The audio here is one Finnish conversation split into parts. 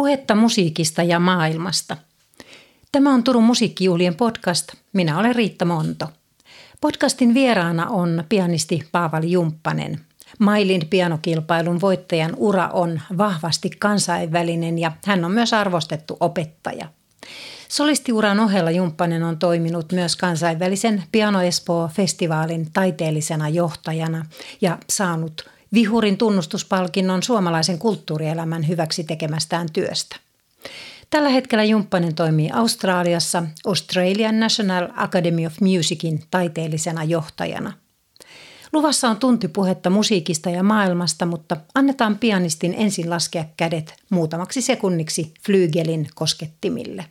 Puhetta musiikista ja maailmasta. Tämä on Turun musiikkijuhlien podcast. Minä olen Riitta Monto. Podcastin vieraana on pianisti Paavali Jumppanen. Mailin pianokilpailun voittajan ura on vahvasti kansainvälinen ja hän on myös arvostettu opettaja. Solistiuran ohella Jumppanen on toiminut myös kansainvälisen Piano-Espoo-festivaalin taiteellisena johtajana ja saanut Vihurin tunnustuspalkinnon suomalaisen kulttuurielämän hyväksi tekemästään työstä. Tällä hetkellä Jumppanen toimii Australiassa Australian National Academy of Musicin taiteellisena johtajana. Luvassa on tunti puhetta musiikista ja maailmasta, mutta annetaan pianistin ensin laskea kädet muutamaksi sekunniksi flyygelin koskettimille.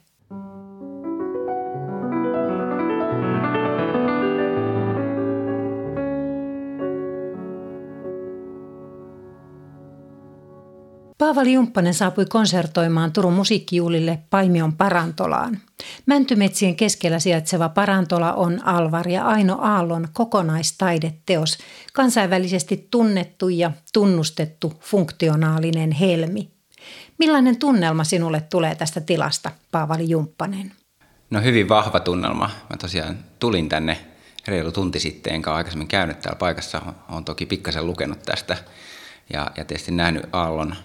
Paavali Jumppanen saapui konsertoimaan Turun musiikkijuhlille Paimion parantolaan. Mäntymetsien keskellä sijaitseva parantola on Alvar ja Aino Aallon kokonaistaideteos, kansainvälisesti tunnettu ja tunnustettu funktionaalinen helmi. Millainen tunnelma sinulle tulee tästä tilasta, Paavali Jumppanen? No hyvin vahva tunnelma. Mä tosiaan tulin tänne reilu tunti sitten, enkä aikaisemmin käynyt täällä paikassa. Olen toki pikkasen lukenut tästä ja tietysti nähnyt Aallon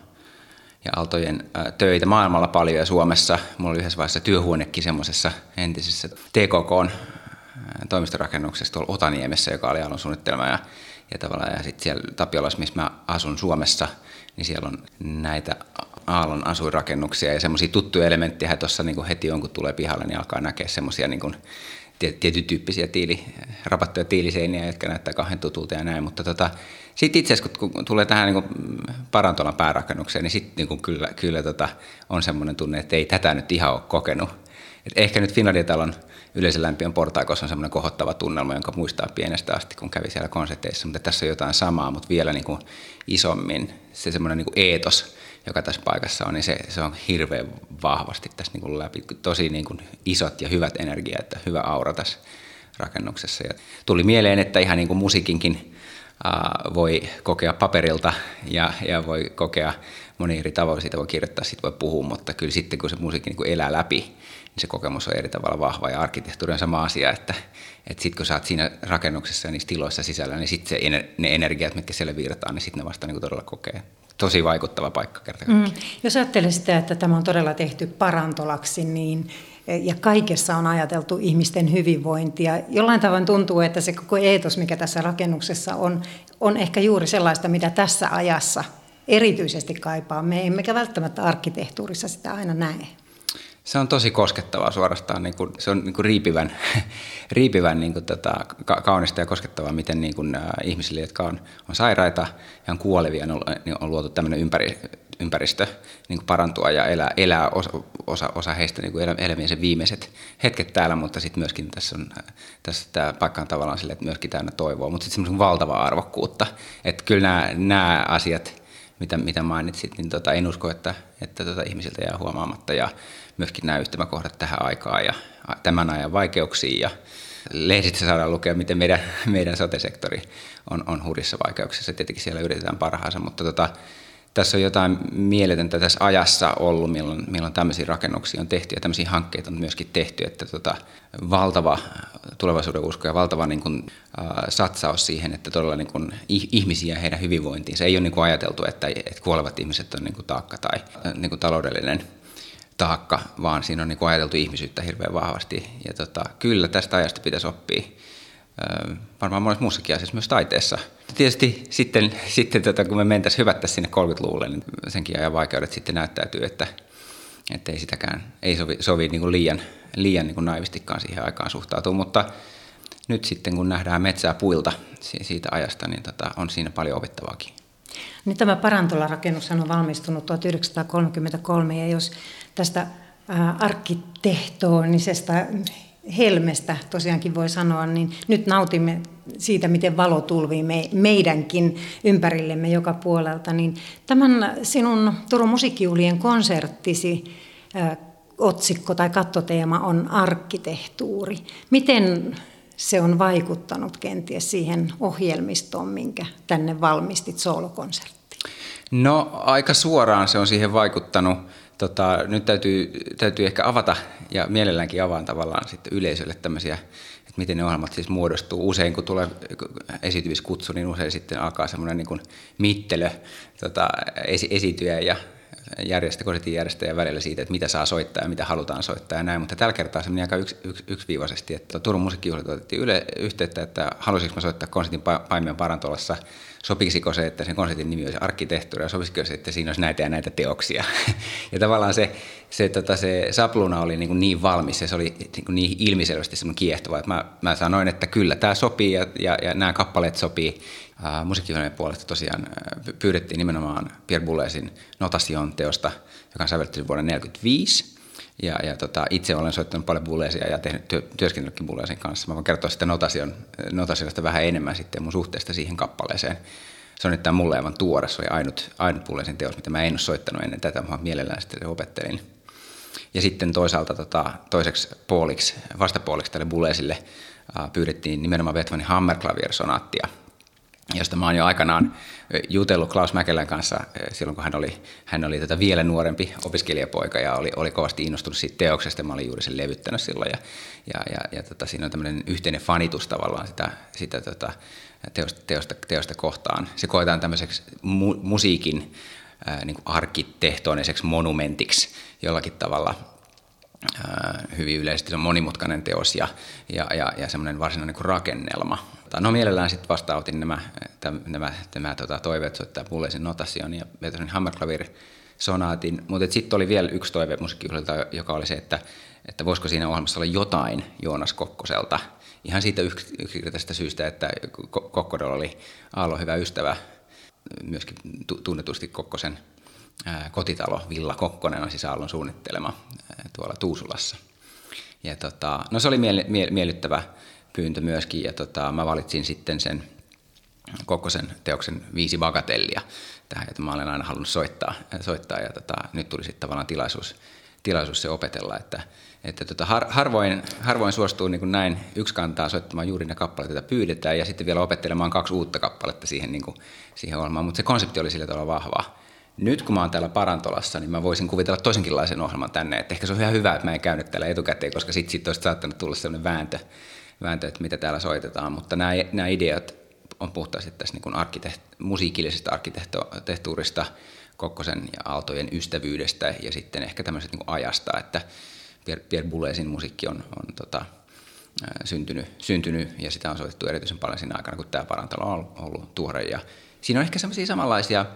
ja Aaltojen töitä maailmalla paljon ja Suomessa. Mulla oli yhdessä vaiheessa työhuonekin semmoisessa entisessä TKK:n toimistorakennuksessa tuolla Otaniemessä, joka oli Aallon suunnittelema. Ja tavallaan ja sitten siellä Tapiolassa, missä mä asun Suomessa, niin siellä on näitä Aallon asuinrakennuksia ja semmoisia tuttuja elementtejä tuossa niin heti jonkun tulee pihalle, niin alkaa näkee semmoisia niin tietyn tyyppisiä rapattuja tiiliseiniä, jotka näyttää kahden tutulta ja näin, mutta sitten itse asiassa, kun tulee tähän niin kuin parantolan päärakennukseen, niin sitten niin kyllä on semmoinen tunne, että ei tätä nyt ihan ole kokenut. Et ehkä nyt Finlandia-talon yleisen lämpiön portaikossa on semmoinen kohottava tunnelma, jonka muistaa pienestä asti, kun kävi siellä konserteissa, mutta tässä on jotain samaa, mutta vielä niin kuin isommin. Se semmoinen niin kuin eetos, joka tässä paikassa on, niin se on hirveän vahvasti tässä niin kuin läpi. Tosi niin kuin isot ja hyvät energiat, että hyvä aura tässä rakennuksessa. Ja tuli mieleen, että ihan niin kuin musiikinkin voi kokea paperilta ja voi kokea moni eri tavalla, siitä voi kirjoittaa, siitä voi puhua, mutta kyllä sitten kun se musiikki niin kuin elää läpi, niin se kokemus on eri tavalla vahva ja arkkitehtuuri on sama asia, että sitten kun sä oot siinä rakennuksessa ja niissä tiloissa sisällä, niin sitten ne energiat, mitkä siellä virtaan, niin sitten ne vasta niin kuin todella kokee. Tosi vaikuttava paikka kerta kaikkiaan. Jos ajattelee sitä, että tämä on todella tehty parantolaksi, niin ja kaikessa on ajateltu ihmisten hyvinvointia. Jollain tavalla tuntuu, että se koko eetos, mikä tässä rakennuksessa on ehkä juuri sellaista, mitä tässä ajassa erityisesti kaipaa. Me emmekä välttämättä arkkitehtuurissa sitä aina näe. Se on tosi koskettavaa suorastaan. Se on riipivän kaunista ja koskettavaa, miten ihmisille, jotka on sairaita ja on kuolevia, on luotu tämmöinen ympäristö parantua ja elää osa heistä elämiä sen viimeiset hetket täällä, mutta sitten myöskin tässä tämä paikka on tavallaan silleen, että myöskin täynnä toivoa, mutta sitten semmoisen valtavaa arvokkuutta. Että kyllä nämä asiat, mitä mainitsit, niin en usko, että ihmisiltä jää huomaamatta ja myöskin nämä yhtymäkohdat tähän aikaan ja tämän ajan vaikeuksiin ja lehdistä saadaan lukea, miten meidän sote-sektori on hurjissa vaikeuksissa. Tietenkin siellä yritetään parhaansa, mutta tässä on jotain mieletöntä tässä ajassa ollut, milloin tämmöisiä rakennuksia on tehty ja tämmöisiä hankkeita on myöskin tehty, että valtava tulevaisuuden usko ja valtava niin kuin, satsaus siihen, että todella niin kuin, ihmisiä ja heidän hyvinvointiinsa. Ei ole niin kuin, ajateltu, että kuolevat ihmiset on niin kuin, taakka tai niin kuin, taloudellinen taakka, vaan siinä on niin kuin, ajateltu ihmisyyttä hirveän vahvasti. Ja, kyllä tästä ajasta pitäisi oppia. Varmaan monessa muussakin asiassa, myös taiteessa. Tietysti sitten kun me hyvättäisiin sinne 30-luvulle, niin senkin ajan vaikeudet sitten näyttäytyy, että ei sitäkään ei sovi niin kuin liian niin kuin naivistikaan siihen aikaan suhtautua. Mutta nyt sitten kun nähdään metsää puilta siitä ajasta, niin on siinä paljon opittavaakin. Niin tämä parantolarakennus on valmistunut 1933 ja jos tästä arkkitehtoonisesta helmestä tosiaankin voi sanoa, niin nyt nautimme siitä, miten valo tulvii meidänkin ympärillemme joka puolelta. Niin tämän sinun Turun musiikkijuhlien konserttisi otsikko tai kattoteema on arkkitehtuuri. Miten se on vaikuttanut kenties siihen ohjelmistoon, minkä tänne valmistit soolokonserttiin? No aika suoraan se on siihen vaikuttanut. Nyt täytyy ehkä avata ja mielelläänkin avaan tavallaan sitten yleisölle tämmöisiä, että miten ne ohjelmat siis muodostuu. Usein kun tulee esitymiskutsu, niin usein sitten alkaa semmoinen niin kuin mittelö esityjä ja konsertinjärjestäjän välillä siitä, että mitä saa soittaa ja mitä halutaan soittaa ja näin, mutta tällä kertaa se meni aika yksiviivaisesti, että Turun musiikkijuhlat otettiin yhteyttä, että halusinko mä soittaa konsertin Paimion Parantolassa, sopisiko se, että sen konsertin nimi olisi arkkitehtuuri ja sopisiko se, että siinä olisi näitä ja näitä teoksia. Ja tavallaan se sapluna oli niin valmis ja se oli niin ilmiselvästi semmoinen kiehtova, että mä sanoin, että kyllä tämä sopii ja nämä kappaleet sopii. Musiikkijuhlien puolesta tosiaan pyydettiin nimenomaan Pierre Boulezin Notation teosta, joka on sävelletty vuonna 1945. Itse olen soittanut paljon Boulezia ja tehnyt työskennellytkin Boulezin kanssa. Mä voin kertoa sitä Notationista vähän enemmän sitten mun suhteesta siihen kappaleeseen. Se on nyt tämän mulle aivan tuore, se oli ainut Boulezin teos, mitä mä en ole soittanut ennen tätä, mä mielellään sitten opettelin. Ja sitten toisaalta toiseksi vastapuoliksi tälle Boulezille pyydettiin nimenomaan Beethovenin Hammerklavier-sonaattia, josta mä oon jo aikanaan jutellut Klaus Mäkelän kanssa silloin, kun hän oli vielä nuorempi opiskelijapoika ja oli kovasti innostunut siitä teoksesta. Mä olin juuri sen levyttänyt silloin ja siinä on tämmöinen yhteinen fanitus tavallaan sitä teosta kohtaan. Se koetaan tämmöiseksi musiikin niin kuin arkkitehtoniseksi monumentiksi jollakin tavalla. Hyvin yleisesti se on monimutkainen teos ja semmoinen varsinainen niin rakennelma. No mielellään sitten vastautin nämä toiveet soittaa Boulezin Notation ja Beethovenin Hammerklavier-sonaatin, mutta sitten oli vielä yksi toive musiikkijuhlilta, joka oli se, että voisiko siinä ohjelmassa olla jotain Joonas Kokkoselta. Ihan siitä yksinkertaisesta syystä, että Kokkonen oli Aallon hyvä ystävä, myöskin tunnetusti Kokkosen kotitalo Villa Kokkonen on siis Aallon suunnittelema tuolla Tuusulassa. Ja no se oli miellyttävä pyyntö myöskin ja mä valitsin sitten sen Kokkosen teoksen 5 bagatellia tähän, jota mä olen aina halunnut soittaa ja nyt tuli sitten tavallaan tilaisuus se opetella, että harvoin suostuu niin kuin näin yksikantaan soittamaan juuri ne kappaleet, joita pyydetään ja sitten vielä opettelemaan 2 uutta kappaletta siihen ohjelmaan, mutta se konsepti oli sillä tavalla vahvaa. Nyt kun mä oon täällä Parantolassa, niin mä voisin kuvitella toisenkinlaisen ohjelman tänne, että ehkä se on ihan hyvä, että mä en käynyt täällä etukäteen, koska sit olisi saattanut tulla sellainen vääntö, että mitä täällä soitetaan, mutta nämä ideat on puhtaasti tässä niin musiikillisesta arkkitehtuurista, Kokkosen ja Aaltojen ystävyydestä ja sitten ehkä tämmöisestä niin ajasta, että Pierre Boulezin musiikki on syntynyt ja sitä on soitettu erityisen paljon siinä aikana, kun tämä Parantalo on ollut tuore ja siinä on ehkä semmoisia samanlaisia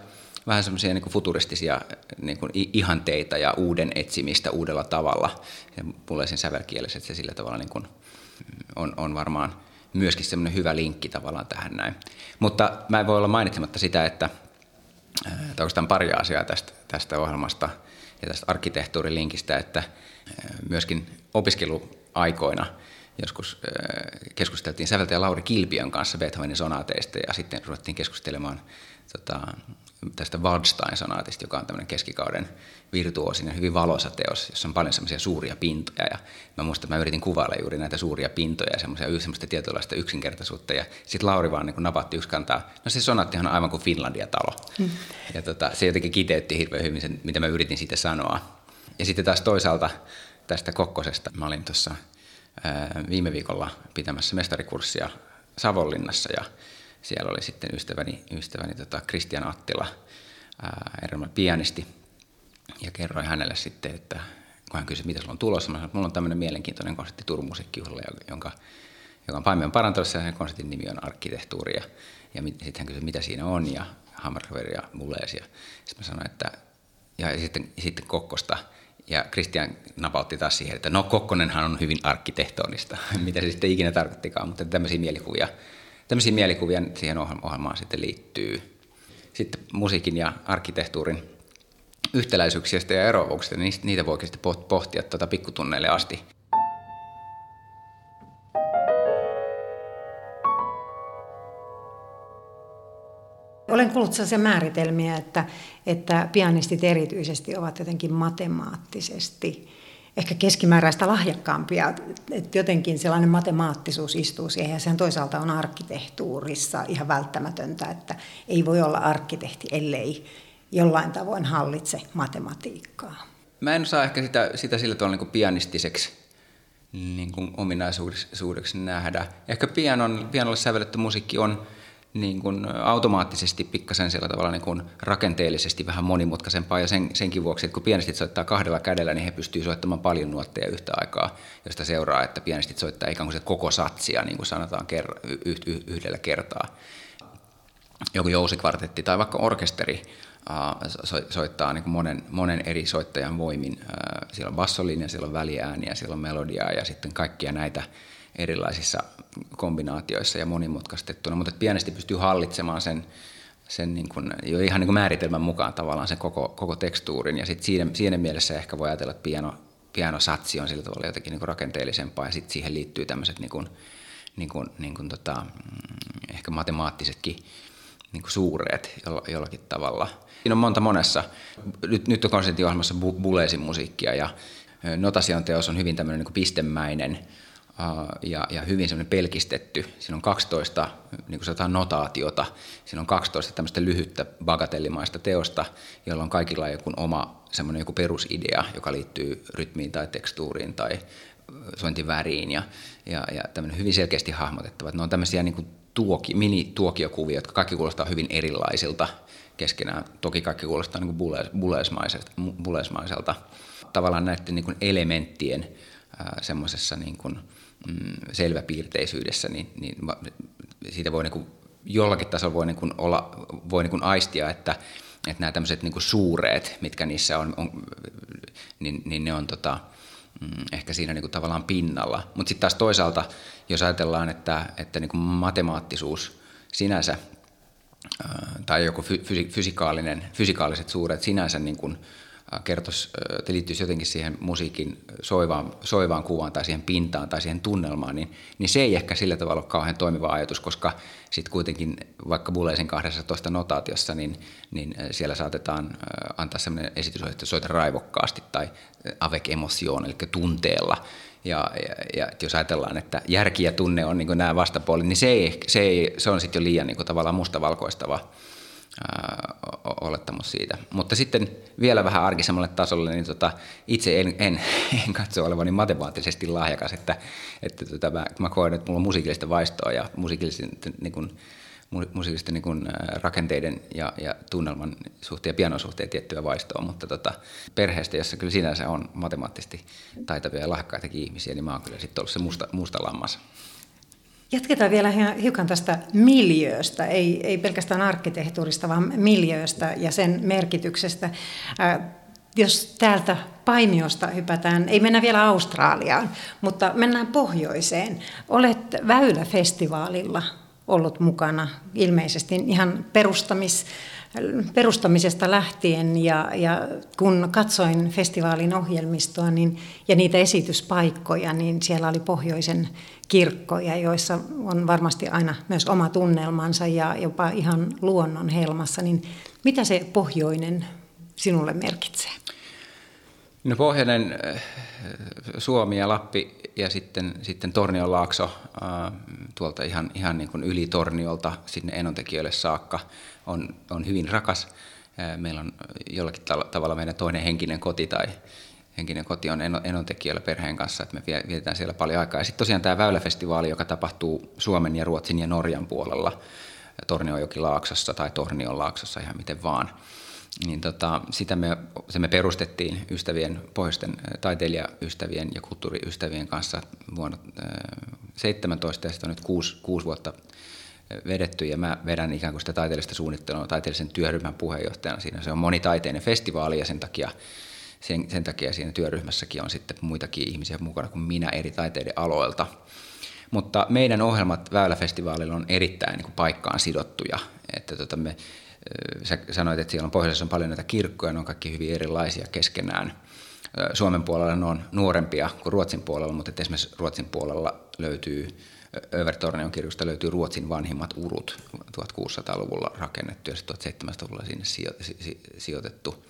vähän semmoisia niin kuin futuristisia niin kuin ihanteita ja uuden etsimistä uudella tavalla. Boulezin sävelkielessä, että se sillä tavalla niin kuin on varmaan myöskin semmoinen hyvä linkki tavallaan tähän näin. Mutta mä en voi olla mainitsematta sitä, että oikeastaan pari asiaa tästä ohjelmasta ja tästä arkkitehtuurilinkistä, että myöskin opiskeluaikoina joskus keskusteltiin säveltäjä Lauri Kilpion kanssa Beethovenin sonaateista ja sitten ruvettiin keskustelemaan tästä Waldstein-sonaatista, joka on tämmöinen keskikauden virtuoosinen, hyvin valoisa teos, jossa on paljon semmoisia suuria pintoja. Ja mä muistan, että mä yritin kuvailla juuri näitä suuria pintoja ja semmoista tietynlaista yksinkertaisuutta. Ja sitten Lauri vaan niin kun napatti yksikantaa. No se sonaattihan on aivan kuin Finlandia-talo. Mm. Ja se jotenkin kiteytti hirveän hyvin sen, mitä mä yritin siitä sanoa. Ja sitten taas toisaalta tästä Kokkosesta. Mä olin tuossa viime viikolla pitämässä mestarikurssia Savonlinnassa ja siellä oli sitten ystäväni Kristian Attila, erilainen pianisti, ja kerroin hänelle sitten, että kun hän kysyi, mitä sulla on tulossa, mä sanoin, että mulla on tämmöinen mielenkiintoinen konsertti Turun musiikkijuhlilla, joka on Paimion Parantolassa, ja sen konsertin nimi on arkkitehtuuri, ja sitten hän kysyi, mitä siinä on, ja Hammerklavier ja Boulez, ja sitten mä sanoin, että ja sitten Kokkosta, ja Kristian napautti taas siihen, että no Kokkonenhan on hyvin arkkitehtonista, mitä se sitten ikinä tarkoittikaan, mutta tämmöisiä mielikuvia. Tämmöisiä mielikuvia siihen ohjelmaan sitten liittyy. Sitten musiikin ja arkkitehtuurin yhtäläisyyksiä ja eroavuuksia, niin niitä voi sitten pohtia pikkutunneille asti. Olen kuullut sellaisia määritelmiä, että pianistit erityisesti ovat jotenkin matemaattisesti ehkä keskimääräistä lahjakkaampia, että jotenkin sellainen matemaattisuus istuu siihen ja sen toisaalta on arkkitehtuurissa ihan välttämätöntä, että ei voi olla arkkitehti, ellei jollain tavoin hallitse matematiikkaa. Mä en osaa ehkä sitä sillä tavalla niin kuin pianistiseksi niin kuin ominaisuudeksi nähdä. Ehkä pianolle sävelletty musiikki on niin kuin automaattisesti pikkasen sillä tavalla niin kuin rakenteellisesti vähän monimutkaisempaa ja senkin vuoksi, että kun pianistit soittaa kahdella kädellä, niin he pystyvät soittamaan paljon nuotteja yhtä aikaa, josta seuraa, että pianistit soittaa ikään kuin se koko satsia, niin kuin sanotaan yhdellä kertaa. Joku jousikvartetti tai vaikka orkesteri soittaa niin kuin monen eri soittajan voimin. Siellä on bassolinja, siellä on väliääniä, siellä on melodiaa ja sitten kaikkia näitä erilaisissa kombinaatioissa ja monimutkaistettuna, mutta pianisti pystyy hallitsemaan sen niin kuin, jo ihan niin kuin määritelmän mukaan tavallaan sen koko tekstuurin, ja sitten siinä mielessä ehkä voi ajatella, että pianosatsi on sillä tavalla jotenkin niin kuin rakenteellisempaa, ja sitten siihen liittyy tämmöiset niin kuin ehkä matemaattisetkin niin kuin suureet jollakin tavalla. Siinä on monessa. Nyt on konserttiohjelmassa Boulezin musiikkia, ja Notation teos on hyvin tämmöinen niin kuin pistemäinen, ja hyvin semmoinen pelkistetty. Siinä on 12 niin kuin sanotaan notaatiota, siinä on 12 tämmöistä lyhyttä bagatellimaista teosta, jolla on kaikilla joku oma semmoinen joku perusidea, joka liittyy rytmiin tai tekstuuriin tai sointiväriin ja tämmöinen hyvin selkeästi hahmotettava. Ne on tämmöisiä niin kuin mini-tuokiokuvia, jotka kaikki kuulostaa hyvin erilaisilta keskenään. Toki kaikki kuulostaa niin kuin Boulezmaiselta. Tavallaan näiden niin kuin elementtien semmoisessa niin kuin selväpiirteisyydessä, niin siitä voi niin kuin, jollakin tasolla voi, niin kuin olla, voi niin kuin aistia, että nämä tämmöiset niin kuin suureet, mitkä niissä on niin ne on ehkä siinä niin kuin tavallaan pinnalla. Mutta sitten taas toisaalta, jos ajatellaan, että niin kuin matemaattisuus sinänsä tai joku fysikaaliset suureet sinänsä niin kuin liittyisi jotenkin siihen musiikin soivaan kuvaan tai siihen pintaan tai siihen tunnelmaan, niin se ei ehkä sillä tavalla ole kauhean toimiva ajatus, koska sitten kuitenkin vaikka Boulezin 12 notaatiossa, niin siellä saatetaan antaa sellainen esitysohje, että soita raivokkaasti tai avec emotion, eli tunteella. Ja jos ajatellaan, että järki ja tunne on niin kuin nämä vastapuolet, niin se on sitten jo liian niin kuin tavallaan mustavalkoistava olettamus siitä. Mutta sitten vielä vähän arkisemmalle tasolle, niin itse en katso olevani matemaattisesti lahjakas, että mä koen, että mulla on musiikillista vaistoa ja musiikillisten niin kuin rakenteiden ja tunnelman suhteen ja pianon suhteen tiettyä vaistoa, mutta perheestä, jossa kyllä sinänsä on matemaattisesti taitavia ja lahjakkaitakin ihmisiä, niin mä oon kyllä sitten ollut se musta lammas. Jatketaan vielä hiukan tästä miljööstä, ei pelkästään arkkitehtuurista, vaan miljööstä ja sen merkityksestä. Jos täältä Paimiosta hypätään, ei mennä vielä Australiaan, mutta mennään pohjoiseen. Olet Väylä-festivaalilla ollut mukana ilmeisesti ihan perustamisesta lähtien, ja kun katsoin festivaalin ohjelmistoa ja niitä esityspaikkoja, niin siellä oli pohjoisen kirkkoja, joissa on varmasti aina myös oma tunnelmansa ja jopa ihan luonnon helmassa. Niin mitä se pohjoinen sinulle merkitsee? No, pohjoinen Suomi ja Lappi ja sitten Tornionlaakso tuolta ihan niin kuin yli Torniolta sinne Enontekijöille saakka on hyvin rakas. Meillä on jollakin tavalla meidän toinen henkinen koti on Enontekijöillä perheen kanssa, että me vietetään siellä paljon aikaa. Ja sitten tosiaan tämä Väyläfestivaali, joka tapahtuu Suomen ja Ruotsin ja Norjan puolella, Tornionjokilaaksossa tai Tornionlaaksossa, ihan miten vaan. Niin sitä me perustettiin pohjoisten taiteilijaystävien ja kulttuuriystävien kanssa vuonna 2017, ja sitä on nyt kuusi vuotta vedetty, ja mä vedän ikään kuin sitä taiteellista suunnittelua taiteellisen työryhmän puheenjohtajana siinä. Se on monitaiteinen festivaali, ja sen takia siinä työryhmässäkin on sitten muitakin ihmisiä mukana kuin minä eri taiteiden aloilta. Mutta meidän ohjelmat Väyläfestivaalilla on erittäin niin kuin paikkaan sidottuja, että sä sanoit, että siellä on pohjoisessa on paljon näitä kirkkoja, ne on kaikki hyvin erilaisia keskenään. Suomen puolella ne on nuorempia kuin Ruotsin puolella, mutta esimerkiksi Ruotsin puolella löytyy, Övertornion kirkosta löytyy Ruotsin vanhimmat urut, 1600-luvulla rakennettu ja 1700-luvulla sinne sijoitettu,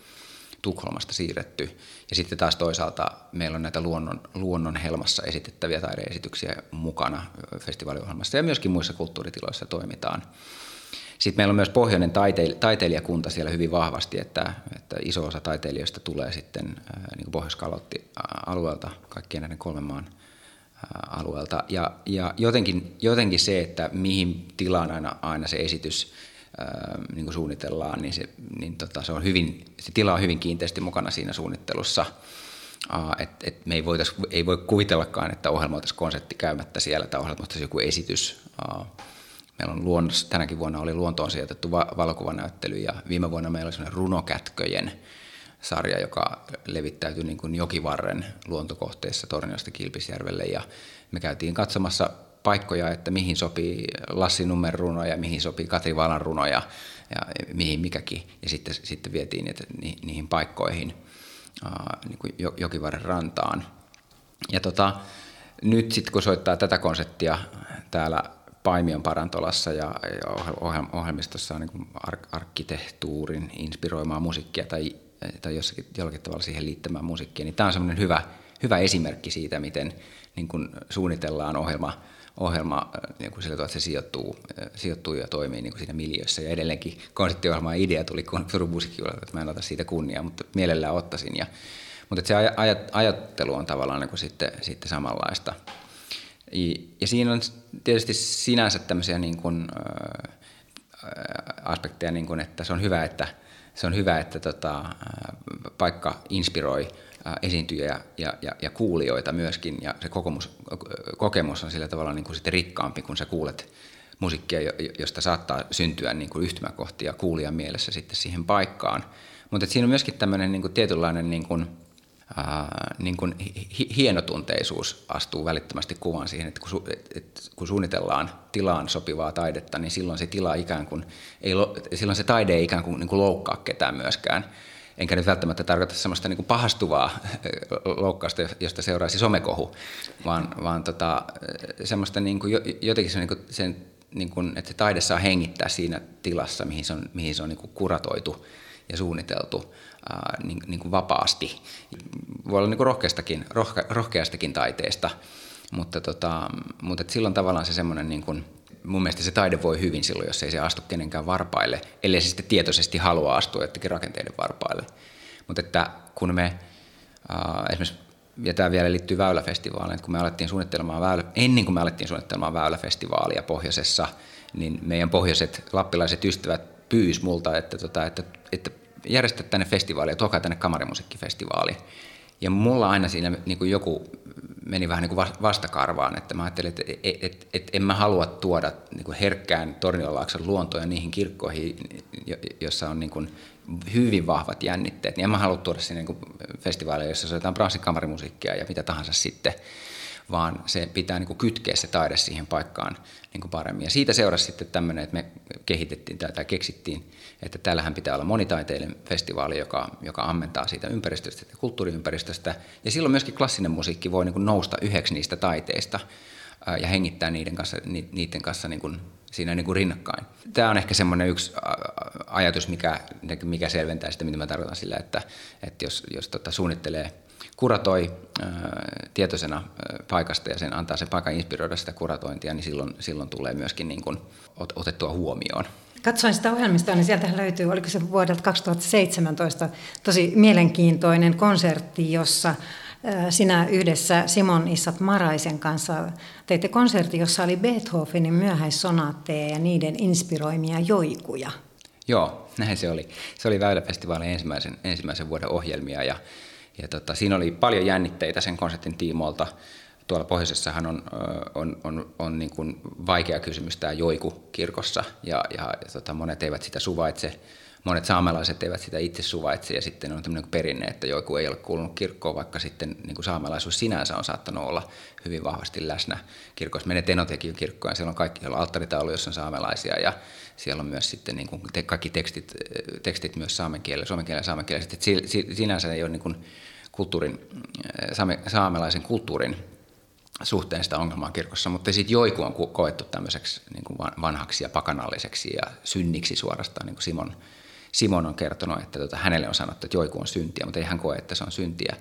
Tukholmasta siirretty. Ja sitten taas toisaalta meillä on näitä luonnon helmassa esitettäviä taideesityksiä mukana festivaaliohjelmassa ja myöskin muissa kulttuuritiloissa toimitaan. Sitten meillä on myös pohjoinen taiteilijakunta siellä hyvin vahvasti, että iso osa taiteilijoista tulee sitten niin Pohjois-Kalotti-alueelta, kaikkien näiden kolmen maan alueelta. Ja jotenkin se, että mihin tilaan aina se esitys niin kuin suunnitellaan, se tila on hyvin kiinteästi mukana siinä suunnittelussa. Et me ei voi kuvitellakaan, että ohjelma oltaisiin konsertti käymättä siellä tai ohjelma oltaisiin joku esitys. Meillä on tänäkin vuonna oli luontoon sijoitettu valokuvanäyttely ja viime vuonna meillä oli sellainen runokätköjen sarja, joka levittäytyi niin kuin jokivarren luontokohteessa Torniosta Kilpisjärvelle, ja me käytiin katsomassa paikkoja, että mihin sopii Lassi Nummen runoja, mihin sopii Katri Valan runoja ja mihin mikäkin, ja sitten vietiin niihin paikkoihin niin kuin jokivarren rantaan. Ja nyt sitten kun soittaa tätä konserttia täällä Paimion Parantolassa ja ohjelmistossa on niin kuin arkkitehtuurin inspiroimaa musiikkia tai jollakin tavalla siihen liittämään musiikkia, niin tämä on semmoinen hyvä esimerkki siitä, miten niin kun suunnitellaan ohjelma niin kun sillä tavalla, että se sijoittuu ja toimii niin kun siinä miljöissä. Ja edelleenkin konserttiohjelman idea tuli Turun musiikkijuhlilta, että mä en ota siitä kunniaa, mutta mielellään ottaisin. Mutta se ajattelu on tavallaan niin kun sitten samanlaista. Ja siinä on tietysti sinänsä tämmöisiä niin kun, aspekteja, niin kun, että se on hyvä, että paikka inspiroi esiintyjiä ja kuulijoita myöskin, ja se kokemus on sillä tavalla niin kuin sitten rikkaampi, kun sä kuulet musiikkia, josta saattaa syntyä niin kuin yhtymäkohtia kuulijan mielessä sitten siihen paikkaan. Mutta siinä on myöskin tämmöinen niin kuin tietynlainen niin kuin hienotunteisuus astuu välittömästi kuvaan siihen, että kun suunnitellaan tilaan sopivaa taidetta, niin silloin se tila ikään kuin silloin se taide ei ikään kuin loukkaa ketään myöskään. Enkä nyt välttämättä tarkoita sellaista niin kuin pahastuvaa loukkausta, josta seuraisi somekohu, vaan semmoista niin kuin jotenkin sen, niin kuin, että se taide saa hengittää siinä tilassa, mihin se on niin kuin kuratoitu ja suunniteltu niin kuin vapaasti. Voi olla niin kuin rohkeastakin taiteesta, mutta silloin tavallaan se semmoinen, niin kuin, mun mielestä se taide voi hyvin silloin, jos ei se astu kenenkään varpaille, ellei se sitten tietoisesti halua astua jotenkin rakenteiden varpaille. Mutta että kun me esimerkiksi, ja tämä vielä liittyy Väylä-festivaaleen, kun me alettiin suunnittelemaan Väylä-festivaalia pohjoisessa, niin meidän pohjoiset lappilaiset ystävät pyysi multa, että järjestä tänne festivaalia, tuokaa tänne kamarimusiikkifestivaali. Ja mulla aina siinä niin kuin joku meni vähän niin kuin vastakarvaan, että mä ajattelin, että en mä halua tuoda niin kuin herkkään Tornionlaakson luontoa niihin kirkkoihin, joissa on niin kuin hyvin vahvat jännitteet. Niin en mä halua tuoda sinne niin kuin festivaaleja, jossa soitetaan branssin kamarimusiikkia ja mitä tahansa sitten, vaan se pitää niin kuin kytkeä se taide siihen paikkaan niin kuin paremmin. Ja siitä seurasi sitten tämmöinen, että me keksittiin, että täällähän pitää olla monitaiteinen festivaali, joka ammentaa siitä ympäristöstä ja kulttuuriympäristöstä. Ja silloin myöskin klassinen musiikki voi niin kuin nousta yhdeksi niistä taiteista ja hengittää niiden kanssa niin kuin siinä niin kuin rinnakkain. Tämä on ehkä semmoinen yksi ajatus, mikä selventää sitä, mitä mä tarkoitan sillä, että jos suunnittelee, kuratoi tietoisena paikasta ja sen antaa sen paikan inspiroida sitä kuratointia, niin silloin tulee myöskin niin kuin otettua huomioon. Katsoin sitä ohjelmistoa, niin sieltä löytyy, oliko se vuodelta 2017, tosi mielenkiintoinen konsertti, jossa sinä yhdessä Simon Issat Maraisen kanssa teitte konsertti, jossa oli Beethovenin myöhäissonaatteja ja niiden inspiroimia joikuja. Joo, näin se oli. Se oli Väylä-festivaalin ensimmäisen vuoden ohjelmia, ja siinä oli paljon jännitteitä sen konsertin tiimoilta. Tuolla pohjoisessahan on niin kuin vaikea kysymys tämä joiku kirkossa, ja monet eivät sitä suvaitse. Monet saamelaiset eivät sitä itse suvaitse, ja sitten on tämmöinen perinne, että joiku ei ole kuulunut kirkkoon, vaikka sitten niin kuin saamelaisuus sinänsä on saattanut olla hyvin vahvasti läsnä kirkossa. Menet Enontekiön kirkkoon, siellä on kaikki, siellä on alttaritaulu, jossa on saamelaisia, ja siellä on myös sitten niin kuin kaikki tekstit myös saamen kielellä, suomen kielellä ja saamen kielellä. Sinänsä ei ole niin kuin saamelaisen kulttuurin suhteen sitä ongelmaa kirkossa, mutta sitten joiku on koettu tämmöiseksi niin kuin vanhaksi ja pakanalliseksi ja synniksi suorastaan, niin kuin Simon on kertonut, että hänelle on sanottu, että joiku on syntiä, mutta ei hän koe, että se on syntiä.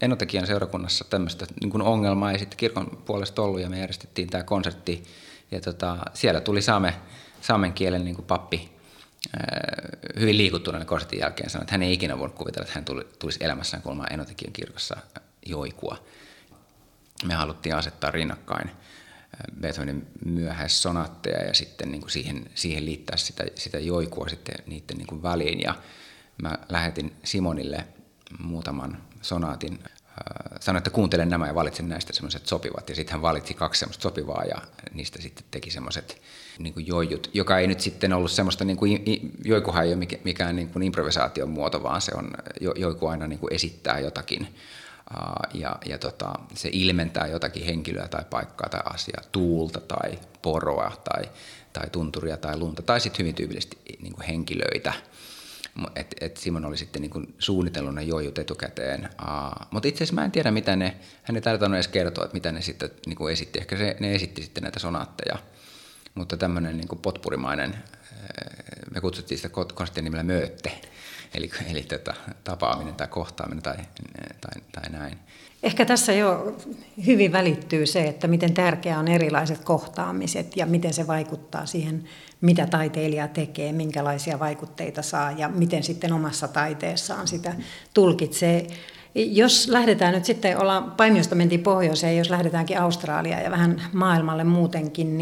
Enontekiön seurakunnassa tämmöistä niin kuin ongelmaa ei sitten kirkon puolesta ollut, ja me järjestettiin tämä konsertti, ja siellä tuli saame saamen kielen niin kuin pappi hyvin liikuttuneen konsertin jälkeen sanoi, että hän ei ikinä voinut kuvitella, että hän tulisi elämässään kuulemaan Enontekiön kirkossa joikua. Me haluttiin asettaa rinnakkain Beethovenin myöhäissonaatteja ja sitten niin kuin siihen liittää sitä joikua sitten niiden niin kuin väliin. Ja mä lähetin Simonille muutaman sonaatin. Sanoin, että kuuntelen nämä ja valitsen näistä semmoiset sopivat. Ja sitten hän valitsi kaksi semmoista sopivaa ja niistä sitten teki semmoiset niin kuin joijut, joka ei nyt sitten ollut semmoista, niin kuin, joikuhan ei ole mikään niin kuin improvisaation muoto, vaan se on, joiku aina niin kuin esittää jotakin. Ja se ilmentää jotakin henkilöä tai paikkaa tai asiaa, tuulta tai poroa tai tunturia tai lunta tai sitten hyvin tyypillisesti niin kuin henkilöitä. Et Simon oli sitten niin kuin suunnitellut ne joijut etukäteen, mutta itse asiassa mä en tiedä mitä ne, hän ei tarvinnut edes kertoa, että mitä ne sitten niin kuin esitti, ehkä ne esitti sitten näitä sonaatteja, mutta tämmöinen niin kuin potpurimainen, me kutsuttiin sitä konsertin nimellä möötte, eli tapaaminen tai kohtaaminen tai näin. Ehkä tässä jo hyvin välittyy se, että miten tärkeää on erilaiset kohtaamiset ja miten se vaikuttaa siihen, mitä taiteilija tekee, minkälaisia vaikutteita saa ja miten sitten omassa taiteessaan sitä tulkitsee. Jos lähdetään nyt sitten, Paimiosta mentiin pohjoiseen, jos lähdetäänkin Australiaan ja vähän maailmalle muutenkin,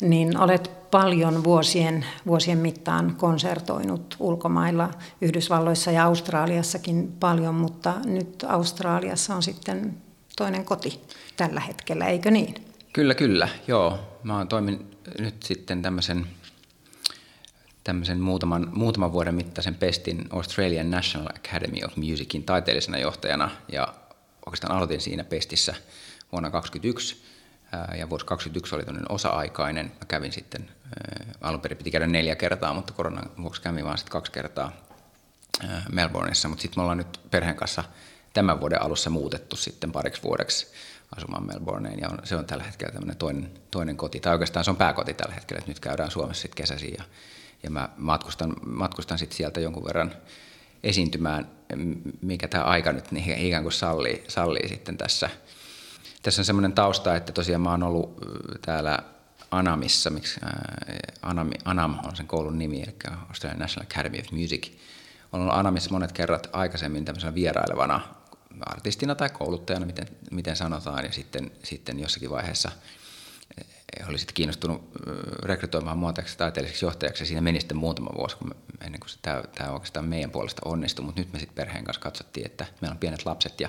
niin olet paljon vuosien mittaan konsertoinut ulkomailla, Yhdysvalloissa ja Australiassakin paljon, mutta nyt Australiassa on sitten toinen koti tällä hetkellä, eikö niin? Kyllä, joo. Mä toimin nyt sitten tämmöisen muutaman vuoden mittaisen pestin Australian National Academy of Musicin taiteellisena johtajana, ja oikeastaan aloitin siinä pestissä vuonna 2021, ja vuosi 2021 oli tämmöinen osa-aikainen. Mä kävin sitten, alun perin piti käydä 4 kertaa, mutta koronan vuoksi kävin vaan sitten 2 kertaa Melbourneissa, mutta sitten me ollaan nyt perheen kanssa tämän vuoden alussa muutettu sitten pariksi vuodeksi asumaan Melbourneen, ja se on tällä hetkellä tämmöinen toinen koti, tai oikeastaan se on pääkoti tällä hetkellä, että nyt käydään Suomessa sitten kesäisiin, ja mä matkustan sitten sieltä jonkun verran esiintymään, mikä tämä aika nyt niin ikään kuin sallii sitten tässä. Tässä on semmoinen tausta, että tosiaan mä oon ollut täällä Anamissa, miksi Anam on sen koulun nimi, eli Australian National Academy of Music. Olen ollut Anamissa monet kerrat aikaisemmin tämmöisenä vierailevana artistina tai kouluttajana, miten sanotaan, ja sitten jossakin vaiheessa oli sitten kiinnostunut rekrytoimaan mua taiteelliseksi johtajaksi, ja siinä meni sitten muutama vuosi, ennen kuin tämä oikeastaan meidän puolesta onnistui, mutta nyt me sitten perheen kanssa katsottiin, että meillä on pienet lapset ja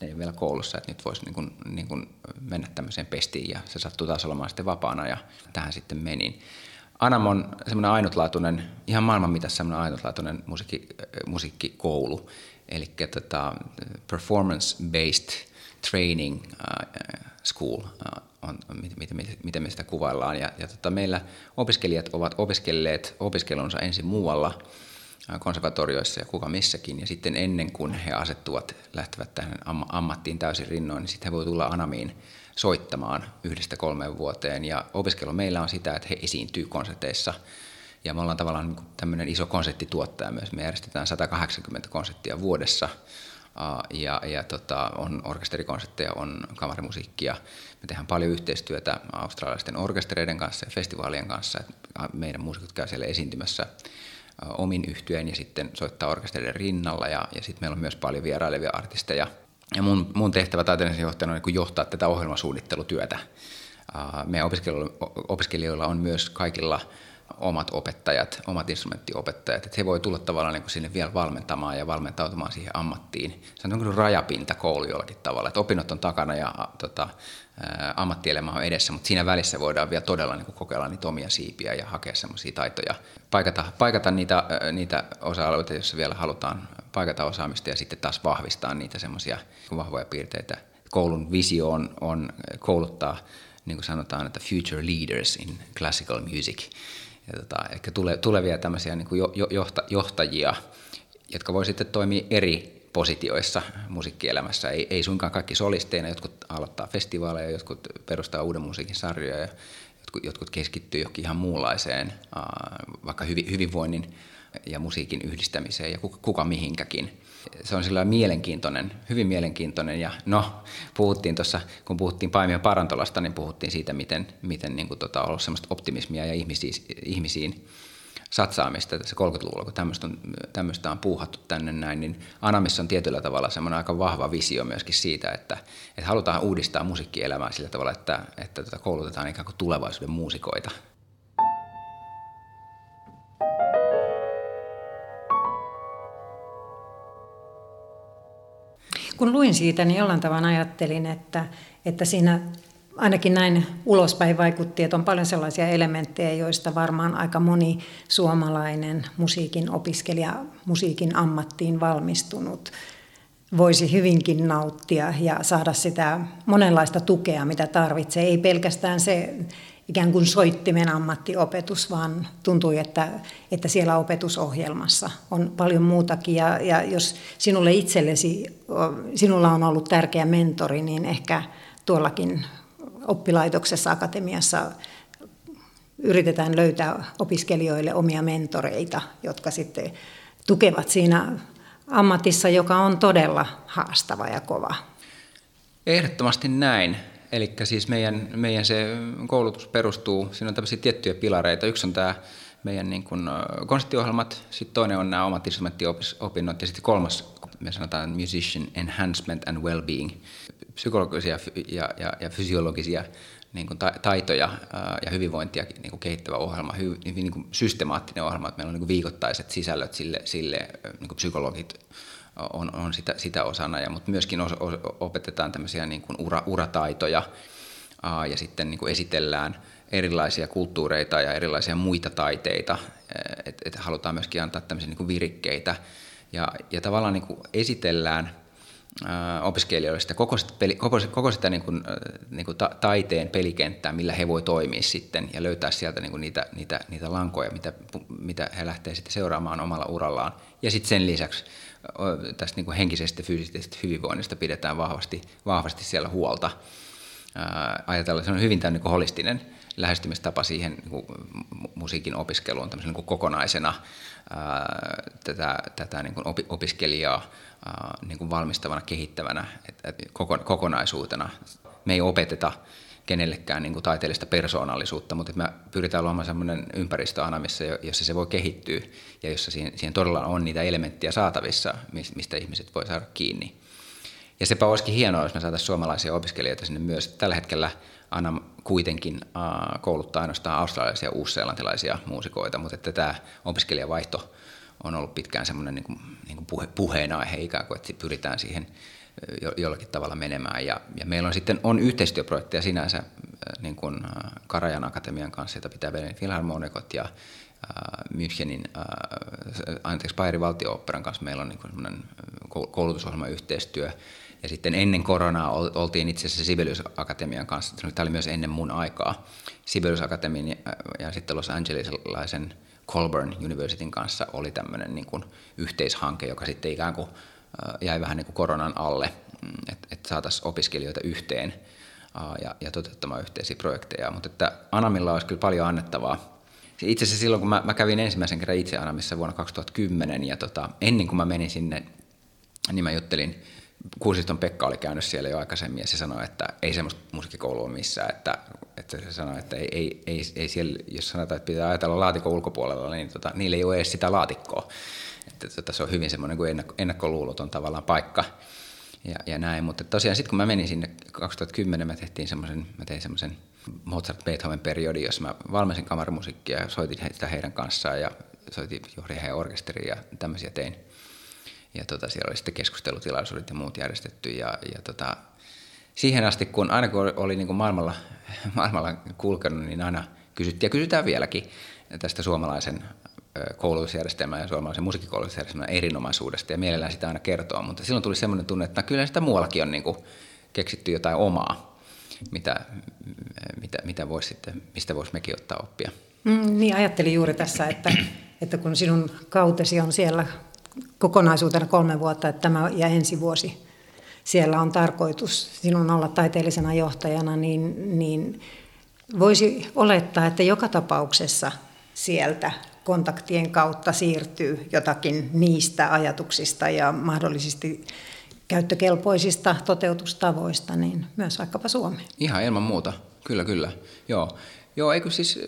ne ei ole vielä koulussa, että nyt voisi niin kuin mennä tämmöiseen pestiin, ja se sattuu taas olemaan sitten vapaana, ja tähän sitten menin. Anam on semmoinen ainutlaatuinen, ihan maailman mitäs semmoinen ainutlaatuinen musiikkikoulu, eli performance-based training school on, miten me sitä kuvaillaan. Ja meillä opiskelijat ovat opiskelleet opiskelunsa ensin muualla konservatorioissa ja kuka missäkin, ja sitten ennen kuin he lähtevät tähän ammattiin täysin rinnoin, niin sitten he voi tulla Anamiin soittamaan 1-3 vuoteen, ja opiskelu meillä on sitä, että he esiintyy konserteissa, ja me ollaan tavallaan tämmöinen iso konserttituottaja myös, me järjestetään 180 konserttia vuodessa, ja on orkesterikonsertteja, on kamarimusiikkia. Me tehdään paljon yhteistyötä australaisten orkestereiden kanssa ja festivaalien kanssa. Meidän muusikot käy siellä esiintymässä omin yhtyeen ja sitten soittaa orkestereiden rinnalla. Ja sitten meillä on myös paljon vierailevia artisteja. Ja mun tehtävä taiteellisen johtajana on niin kuin johtaa tätä ohjelmasuunnittelutyötä. Meidän opiskelijoilla on myös kaikilla omat opettajat, omat instrumenttiopettajat, että he voi tulla tavallaan niin kuin sinne vielä valmentamaan ja valmentautumaan siihen ammattiin. Se on rajapinta koulu jollakin tavalla, että opinnot on takana ja ammattielämä on edessä, mutta siinä välissä voidaan vielä todella niin kuin kokeilla niitä omia siipiä ja hakea semmoisia taitoja, paikata niitä osa-alueita, joissa vielä halutaan paikata osaamista ja sitten taas vahvistaa niitä semmoisia vahvoja piirteitä. Koulun visio on kouluttaa, niin kuin sanotaan, että future leaders in classical music. Eli tulevia tämmöisiä niin kuin johtajia, jotka voi sitten toimia eri positioissa musiikkielämässä. Ei suinkaan kaikki solisteina, jotkut aloittaa festivaaleja, jotkut perustaa uuden musiikin sarjoja, ja jotkut keskittyy johonkin ihan muunlaiseen, vaikka hyvinvoinnin ja musiikin yhdistämiseen ja kuka mihinkäkin. Se on sellainen mielenkiintoinen, hyvin mielenkiintoinen ja no puhuttiin tuossa, kun puhuttiin Paimion parantolasta, niin puhuttiin siitä, miten niin kuin, on ollut sellaista optimismia ja ihmisiin satsaamista tässä 30-luvulla, kun tämmöistä on puuhattu tänne näin, niin Anamissa on tietyllä tavalla semmoinen aika vahva visio myöskin siitä, että halutaan uudistaa musiikkielämää sillä tavalla, että koulutetaan ikään kuin tulevaisuuden muusikoita. Kun luin siitä, niin jollain tavalla ajattelin, että siinä ainakin näin ulospäin vaikutti, että on paljon sellaisia elementtejä, joista varmaan aika moni suomalainen musiikin opiskelija, musiikin ammattiin valmistunut voisi hyvinkin nauttia ja saada sitä monenlaista tukea, mitä tarvitsee. Ei pelkästään se ikään kuin soittimen ammattiopetus, vaan tuntui, että siellä opetusohjelmassa on paljon muutakin. Ja jos sinulla on ollut tärkeä mentori, niin ehkä tuollakin oppilaitoksessa, akatemiassa yritetään löytää opiskelijoille omia mentoreita, jotka sitten tukevat siinä ammatissa, joka on todella haastava ja kova. Ehdottomasti näin. Eli siis meidän se koulutus perustuu, siinä on tämmöisiä tiettyjä pilareita. Yksi on tämä meidän niin kuin konserttiohjelmat, sitten toinen on nämä omat instrumenttiopinnot ja sitten kolmas, me sanotaan musician enhancement and well-being, psykologisia ja fysiologisia niin kuin taitoja ja hyvinvointia niin kuin kehittävä ohjelma, hyvin niin kuin systemaattinen ohjelma, että meillä on niin kuin viikoittaiset sisällöt sille niin kuin psykologit on sitä osana, mutta myöskin opetetaan tämmöisiä niin kuin urataitoja ja sitten niin kuin esitellään erilaisia kulttuureita ja erilaisia muita taiteita, että halutaan myöskin antaa tämmöisiä niin kuin virikkeitä ja tavallaan niin kuin esitellään opiskelijoille sitä koko sitä niin kuin taiteen pelikenttää, millä he voi toimia sitten ja löytää sieltä niin kuin niitä lankoja, mitä he lähtee sitten seuraamaan omalla urallaan. Ja sitten sen lisäksi tästä niin kuin henkisestä ja fyysisestä hyvinvoinnista pidetään vahvasti siellä huolta. Ajatellaan, se on hyvin tämä niin kuin holistinen lähestymistapa siihen niin kuin musiikin opiskeluun tämmöisen niin kuin kokonaisena tätä niin kuin opiskelijaa niin kuin valmistavana, kehittävänä kokonaisuutena. Me ei opeteta kenellekään niin kuin taiteellista persoonallisuutta, mutta me pyritään luomaan sellainen ympäristö Anamissa, jossa se voi kehittyä ja jossa siihen todella on niitä elementtejä saatavissa, mistä ihmiset voi saada kiinni. Ja sepä olisikin hienoa, jos me saataisiin suomalaisia opiskelijoita sinne myös. Tällä hetkellä Anam kuitenkin kouluttaa ainoastaan australaisia ja uusseelantilaisia muusikoita, mutta että tämä opiskelijavaihto on ollut pitkään semmoinen niin kuin puheenaihe ikään kuin, että pyritään siihen jollakin tavalla menemään. Ja meillä on sitten yhteistyöprojekteja sinänsä niin kuin Karajan Akatemian kanssa, jota pitää Berliinin filharmonikot ja Bayerin valtio-oopperan kanssa meillä on niin kuin semmoinen koulutusohjelmayhteistyö. Ja sitten ennen koronaa oltiin itse asiassa Sibelius Akatemian kanssa, tämä oli myös ennen mun aikaa, Sibelius Akatemian ja sitten Los Angelesilaisen Colburn Universityn kanssa oli tämmöinen niin kuin yhteishanke, joka sitten ikään kuin jäi vähän niin kuin koronan alle, että saataisiin opiskelijoita yhteen ja toteuttamaan yhteisiä projekteja. Mutta että Anamilla olisi kyllä paljon annettavaa. Itse asiassa silloin, kun mä kävin ensimmäisen kerran itse Anamissa vuonna 2010, ja ennen kuin mä menin sinne, niin mä juttelin, Kuusiston Pekka oli käynyt siellä jo aikaisemmin, ja se sanoi, että ei semmoista musiikkikoulua missään, että se sanoi, että ei siellä, jos sanotaan, että pitää ajatella laatikon ulkopuolella, niin niillä ei ole edes sitä laatikkoa. Että se on hyvin semmoinen kuin ennakkoluuloton tavallaan paikka ja näin, mutta tosiaan sitten kun mä menin sinne 2010, mä tein semmoisen Mozart-Beethoven periodin, jossa mä valmensin kamarimusiikkia ja soitin sitä heidän kanssaan ja soitin johdin heidän orkesteriin ja tämmöisiä tein. Ja siellä oli sitten keskustelutilaisuudet ja muut järjestetty ja siihen asti, kun aina kun oli niin kuin maailmalla kulkenut, niin aina kysyttiin ja kysytään vieläkin tästä suomalaisen koulutusjärjestelmän ja suomalaisen musiikkikoulutusjärjestelmän erinomaisuudesta ja mielellään sitä aina kertoa, mutta silloin tuli semmoinen tunne, että kyllä sitä muuallakin on niin kuin keksitty jotain omaa, mitä voisi sitten, mistä voisi mekin ottaa oppia. Niin ajattelin juuri tässä, että kun sinun kautesi on siellä kokonaisuutena 3 vuotta, että tämä ja ensi vuosi siellä on tarkoitus sinun olla taiteellisena johtajana, niin voisi olettaa, että joka tapauksessa sieltä kontaktien kautta siirtyy jotakin niistä ajatuksista ja mahdollisesti käyttökelpoisista toteutustavoista, niin myös vaikkapa Suomeen. Ihan ilman muuta, kyllä, kyllä. Joo, eikö siis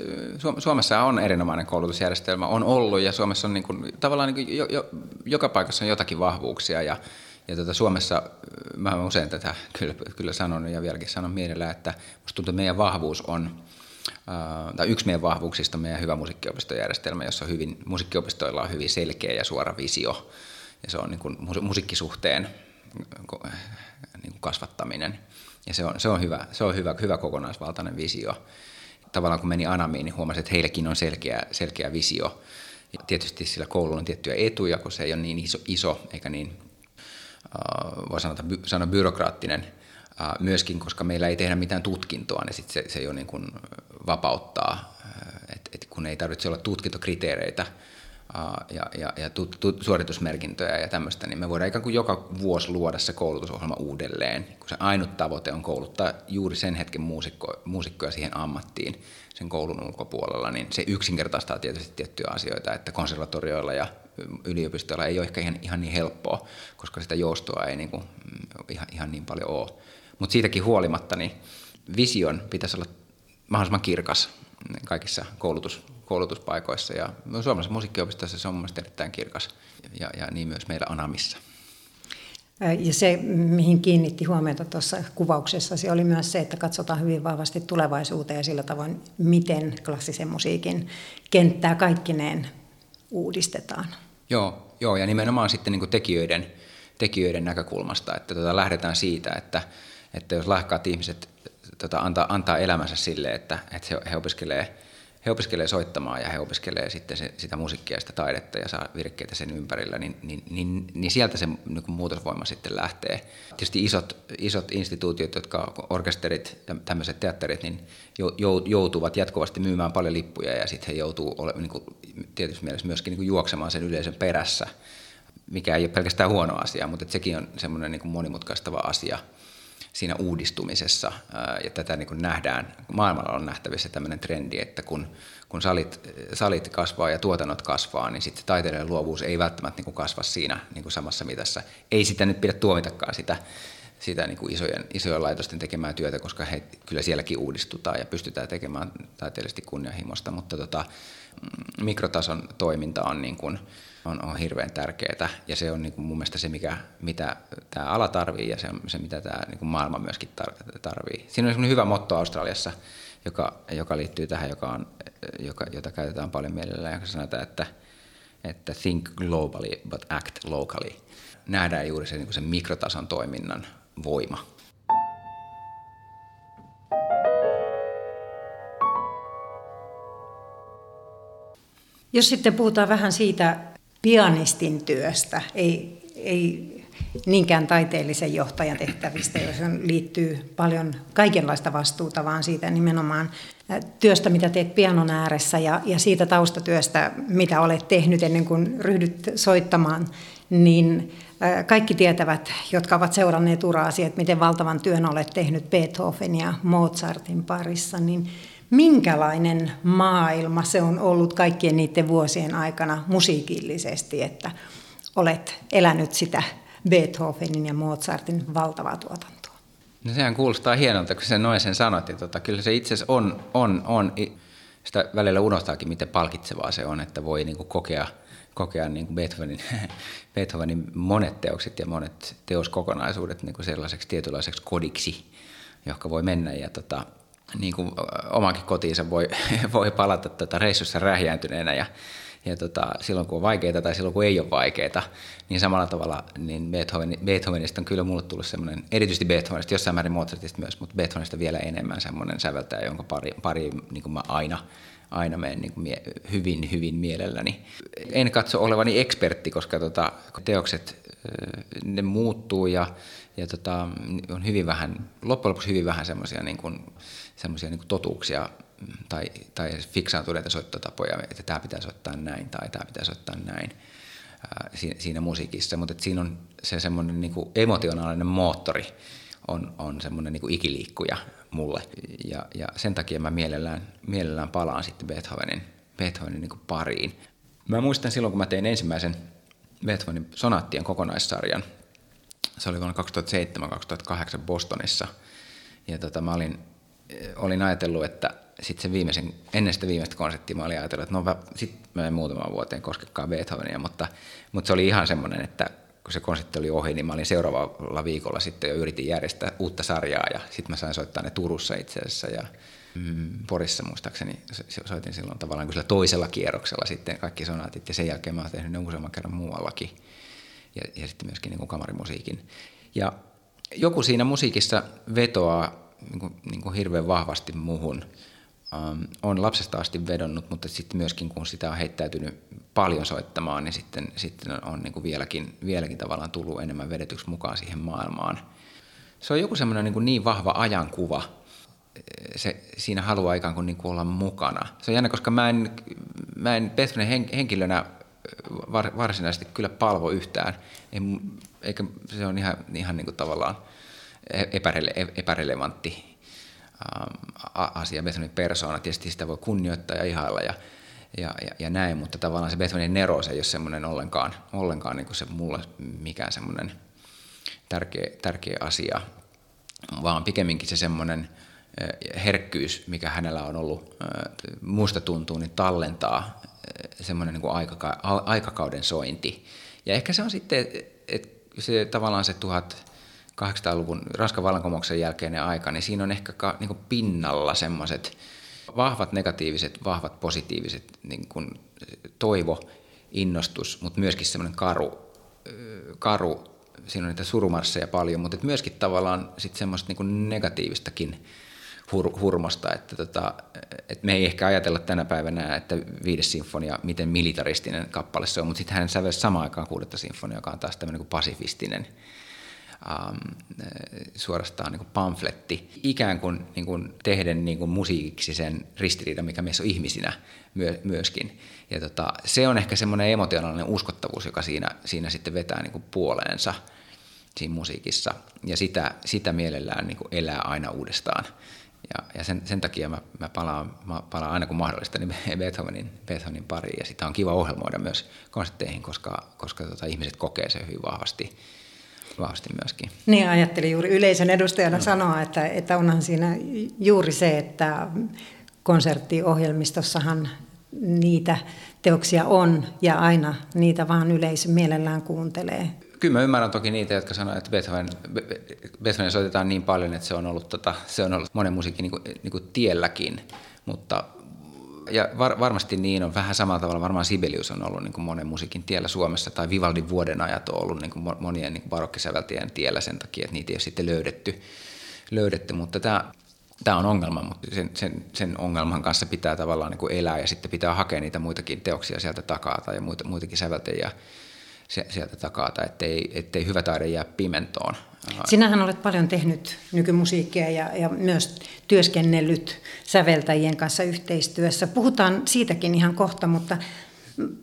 Suomessa on erinomainen koulutusjärjestelmä, on ollut ja Suomessa on niin kuin, tavallaan niin kuin joka paikassa on jotakin vahvuuksia ja Suomessa, mä usein tätä kyllä sanon ja vieläkin sanon mielellä, että musta tuntuu, että meidän vahvuus on, tai yksi meidän vahvuuksista on meidän hyvä musiikkiopistojärjestelmä, jossa musiikkiopistoilla on hyvin selkeä ja suora visio ja se on niin kuin musiikkisuhteen niin kuin kasvattaminen ja se on hyvä kokonaisvaltainen visio. Tavallaan kun meni Anamiin, niin huomasin, että heilläkin on selkeä visio. Ja tietysti sillä koululla on tiettyjä etuja, kun se ei ole niin iso eikä niin, voi sanoa byrokraattinen myöskin, koska meillä ei tehdä mitään tutkintoa, niin sit se jo niin kuin vapauttaa, et kun ei tarvitse olla tutkintokriteereitä ja suoritusmerkintöjä ja tämmöistä, niin me voidaan ikään kuin joka vuosi luoda se koulutusohjelma uudelleen, kun se ainut tavoite on kouluttaa juuri sen hetken muusikkoja siihen ammattiin sen koulun ulkopuolella, niin se yksinkertaistaa tietysti tiettyjä asioita, että konservatorioilla ja yliopistoilla ei ole ehkä ihan niin helppoa, koska sitä joustoa ei niin kuin ihan niin paljon ole. Mutta siitäkin huolimatta, niin vision pitäisi olla mahdollisimman kirkas kaikissa koulutuspaikoissa ja suomalaisessa musiikkiopistossa se on mielestäni erittäin kirkas ja niin myös meillä Anamissa. Ja se, mihin kiinnitti huomiota tuossa kuvauksessa, se oli myös se, että katsotaan hyvin vahvasti tulevaisuuteen ja sillä tavoin, miten klassisen musiikin kenttää kaikkineen uudistetaan. Joo, ja nimenomaan sitten niin kuin tekijöiden näkökulmasta, että lähdetään siitä, että jos lahjakkaat ihmiset antaa elämänsä sille, että he opiskelee soittamaan ja he opiskelee sitten sitä musiikkia ja sitä taidetta ja saa virkkeitä sen ympärillä, niin sieltä se niin kuin muutosvoima sitten lähtee. Tietysti isot instituutiot, jotka orkesterit ja tämmöiset teatterit, niin joutuvat jatkuvasti myymään paljon lippuja ja sitten he joutuu niin kuin, tietysti mielessä myöskin niin kuin juoksemaan sen yleisön perässä, mikä ei ole pelkästään huono asia, mutta sekin on semmoinen niin kuin monimutkaistava asia siinä uudistumisessa, ja tätä niin kuin nähdään, maailmalla on nähtävissä tämmöinen trendi, että kun salit kasvaa ja tuotannot kasvaa, niin sitten taiteilijan luovuus ei välttämättä niin kuin kasva siinä niin kuin samassa mitassa. Ei sitä nyt pidä tuomitakaan sitä niin kuin isojen laitosten tekemää työtä, koska he kyllä sielläkin uudistutaan ja pystytään tekemään taiteellisesti kunnianhimosta, mutta mikrotason toiminta on niin kuin on hirveän tärkeää ja se on niin kuin mun mielestä se, mitä tämä ala tarvii ja se mitä tämä niin kuin maailma myöskin tarvii. Siinä on semmoinen hyvä motto Australiassa, joka liittyy tähän, jota käytetään paljon mielellään ja sanotaan, että think globally but act locally. Nähdään juuri se niin kuin sen mikrotason toiminnan voima. Jos sitten puhutaan vähän siitä pianistin työstä, ei niinkään taiteellisen johtajan tehtävistä, joihin liittyy paljon kaikenlaista vastuuta, vaan siitä nimenomaan työstä, mitä teet pianon ääressä ja siitä taustatyöstä, mitä olet tehnyt ennen kuin ryhdyt soittamaan, niin kaikki tietävät, jotka ovat seuranneet uraasi, että miten valtavan työn olet tehnyt Beethoven ja Mozartin parissa, niin minkälainen maailma se on ollut kaikkien niiden vuosien aikana musiikillisesti, että olet elänyt sitä Beethovenin ja Mozartin valtavaa tuotantoa? No sehän kuulostaa hienolta, kun sen noin sen sanot. Ja kyllä se itse asiassa on. Sitä välillä unohtaakin, miten palkitsevaa se on, että voi niinku kokea niinku Beethovenin monet teokset ja monet teoskokonaisuudet niinku sellaiseksi tietynlaiseksi kodiksi, johon voi mennä ja niin kuin omankin kotiinsa voi palata reissussa rähjääntyneenä ja silloin kun on vaikeaa tai silloin kun ei ole vaikeaa, niin samalla tavalla niin Beethovenista on kyllä mulle tullut semmoinen, erityisesti Beethovenista, jossain määrin Mozartista myös, mutta Beethovenista vielä enemmän semmoinen säveltäjä, jonka pari niin kuin mä aina menen niin kuin hyvin mielelläni. En katso olevani ekspertti, koska teokset ne muuttuu ja on hyvin vähän, loppujen lopuksi hyvin vähän semmoisia niin kuin totuuksia tai fiksaantuneita soittotapoja, että tämä pitää soittaa näin tai tämä pitää soittaa näin siinä musiikissa, mutta siinä on se semmoinen niin kuin emotionaalinen moottori on semmoinen niin kuin ikiliikkuja mulle ja sen takia mä mielellään palaan sitten Beethovenin Beethovenin niin kuin pariin. Mä muistan silloin, kun mä tein ensimmäisen Beethovenin sonaattien kokonaissarjan. Se oli vuonna 2007-2008 Bostonissa. Ja mä olin ajatellut, että sit sen ennen sitä viimeistä konserttia mä olin ajatellut, että sitten mä en muutaman vuoteen koskekaan Beethovenia, mutta se oli ihan semmoinen, että kun se konsertti oli ohi, niin mä olin seuraavalla viikolla sitten jo yritin järjestää uutta sarjaa ja sitten mä sain soittaa ne Turussa itse asiassa ja Porissa muistaakseni soitin silloin tavallaan kuin sillä toisella kierroksella sitten kaikki sonaatit ja sen jälkeen mä oon tehnyt ne useamman kerran muuallakin ja sitten myöskin niin kuin kamarimusiikin. Ja joku siinä musiikissa vetoaa niin kuin hirveän vahvasti muuhun. On lapsesta asti vedonnut, mutta sitten myöskin kun sitä on heittäytynyt paljon soittamaan, niin sitten on niin kuin vieläkin tavallaan tullut enemmän vedetyksi mukaan siihen maailmaan. Se on joku semmoinen niin vahva ajankuva. Siinä haluaa ikään kuin olla mukana. Se on jännä, koska mä en Beethovenin henkilönä varsinaisesti kyllä palvo yhtään. Eikä se on ihan niin kuin tavallaan epärelevantti asia, Beethovenin persoona. Tietysti sitä voi kunnioittaa ja ihailla ja näin, mutta tavallaan se Beethovenin nerous ei ole semmoinen ollenkaan niin kuin se mulla mikään semmoinen tärkeä asia, vaan pikemminkin se semmoinen herkkyys, mikä hänellä on ollut, musta tuntuu, niin tallentaa semmoinen niin kuin aikakauden sointi. Ja ehkä se on sitten, että se tavallaan se 1800-luvun Ranskan vallankumouksen jälkeinen aika, niin siinä on ehkä niin kuin pinnalla semmoiset vahvat negatiiviset, vahvat positiiviset, niin kuin toivo, innostus, mutta myöskin semmoinen karu, siinä on niitä surumarsseja paljon, mutta myöskin tavallaan sitten semmoista niin kuin negatiivistakin hurmosta, että me ei ehkä ajatella tänä päivänä, että 5. sinfonia, miten militaristinen kappale se on, mutta sitten hän sävelsi samaan aikaan 6. sinfonia, joka on taas tämmöinen kuin pasifistinen, suorastaan niin kuin pamfletti, ikään kuin, tehden niin kuin musiikiksi sen ristiriidan, mikä meissä on ihmisinä myöskin. Ja se on ehkä semmoinen emotionaalinen uskottavuus, joka siinä sitten vetää niin kuin puoleensa siinä musiikissa, ja sitä mielellään niin kuin elää aina uudestaan. Ja sen takia mä palaan aina kun mahdollista niin Beethovenin pariin, ja sitä on kiva ohjelmoida myös konsertteihin, koska ihmiset kokee sen hyvin vahvasti myöskin. Niin, ajattelin juuri yleisön edustajana sanoa, että onhan siinä juuri se, että konserttiohjelmistossahan niitä teoksia on, ja aina niitä vaan yleisö mielellään kuuntelee. Kyllä mä ymmärrän toki niitä, jotka sanoo, että Beethoven soitetaan niin paljon, että se on ollut monen musiikin niin kuin tielläkin, mutta ja varmasti niin on vähän samalla tavalla, varmaan Sibelius on ollut niin kuin monen musiikin tiellä Suomessa, tai Vivaldin vuodenajat on ollut niin kuin monien niin kuin barokkisäveltäjien tiellä sen takia, että niitä ei ole sitten löydetty, mutta tämä on ongelma, mutta sen ongelman kanssa pitää tavallaan niin kuin elää, ja sitten pitää hakea niitä muitakin teoksia sieltä takaa tai muitakin säveltäjiä sieltä takaa, tai ettei hyvä taide jää pimentoon. Sinähän olet paljon tehnyt nykymusiikkia ja myös työskennellyt säveltäjien kanssa yhteistyössä. Puhutaan siitäkin ihan kohta, mutta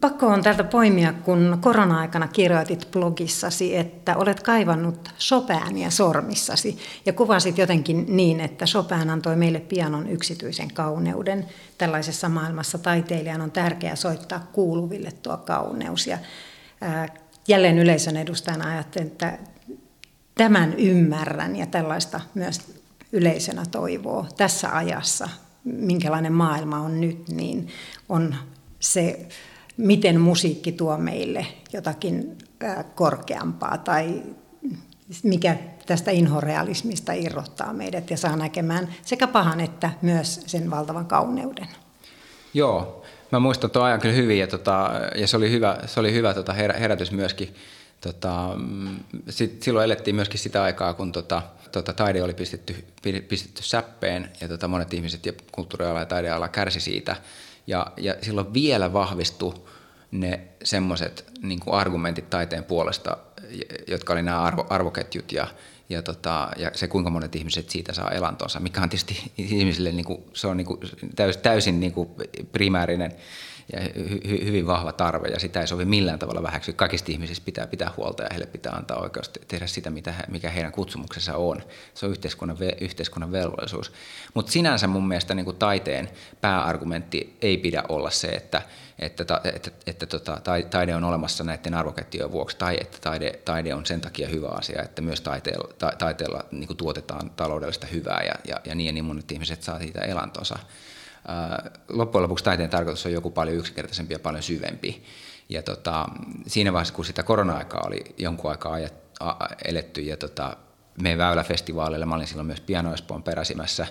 pakko on täältä poimia, kun korona-aikana kirjoitit blogissasi, että olet kaivannut Chopinia sormissasi ja kuvasit jotenkin niin, että Chopin antoi meille pianon yksityisen kauneuden. Tällaisessa maailmassa taiteilijan on tärkeää soittaa kuuluville tuo kauneus, ja jälleen yleisön edustajana ajattelin, että tämän ymmärrän ja tällaista myös yleisönä toivoo tässä ajassa, minkälainen maailma on nyt, niin on se, miten musiikki tuo meille jotakin korkeampaa tai mikä tästä inhorealismista irrottaa meidät ja saa näkemään sekä pahan että myös sen valtavan kauneuden. Joo. Mä muistan tuon ajan kyllä hyvin, ja se oli hyvä herätys myöskin. Silloin elettiin myöskin sitä aikaa, kun taide oli pistetty säppeen, ja monet ihmiset ja kulttuuriala ja taideala kärsi siitä. Ja silloin vielä vahvistui ne semmoiset niin kuin argumentit taiteen puolesta, jotka oli nämä arvoketjut ja se, kuinka monet ihmiset siitä saa elantonsa, mikä on tietysti ihmisille niinku, se on niinku täysin niinku primäärinen ja hyvin vahva tarve, ja sitä ei sovi millään tavalla vähäksi. Kaikista ihmisistä pitää pitää huolta, ja heille pitää antaa oikeus tehdä sitä, mikä heidän kutsumuksensa on. Se on yhteiskunnan velvollisuus. Mutta sinänsä mun mielestä niinku taiteen pääargumentti ei pidä olla se, että taide on olemassa näiden arvoketjujen vuoksi, tai että taide on sen takia hyvä asia, että myös taiteella niinku tuotetaan taloudellista hyvää, ja niin monet ihmiset saa siitä elantonsa. Loppujen lopuksi taiteen tarkoitus on joku paljon yksinkertaisempi ja paljon syvempi. Ja siinä vaiheessa, kun sitä korona-aikaa oli jonkun aikaa eletty, ja meidän Väylä-festivaaleilla, mä olin silloin myös Piano-Espoon peräsimässä,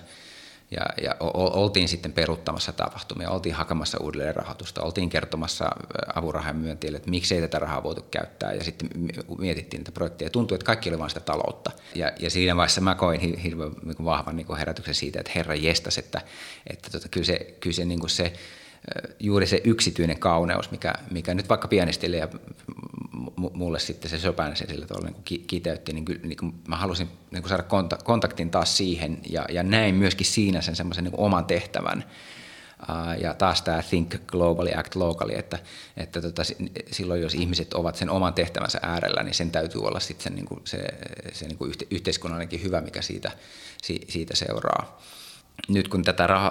ja oltiin sitten peruuttamassa tapahtumia, oltiin hakemassa uudelleen rahoitusta, oltiin kertomassa avurahan myöntiöille, että miksei tätä rahaa voitu käyttää, ja sitten mietittiin niitä projekteja. Tuntui, että kaikki oli vain sitä taloutta. Ja siinä vaiheessa mä koin hirveän vahvan herätyksen siitä, että herra jestas, että kyllä se, niin kuin se juuri se yksityinen kauneus, mikä nyt vaikka pianistille ja mulle sitten se Chopin sillä tavalla niin kiteytti, niin kyllä niin mä halusin niin saada kontaktin taas siihen, ja näin myöskin siinä sen semmoisen niin oman tehtävän. Ja taas tämä think globally, act locally, että silloin jos ihmiset ovat sen oman tehtävänsä äärellä, niin sen täytyy olla sitten se yhteiskunnallinenkin hyvä, mikä siitä seuraa. Nyt kun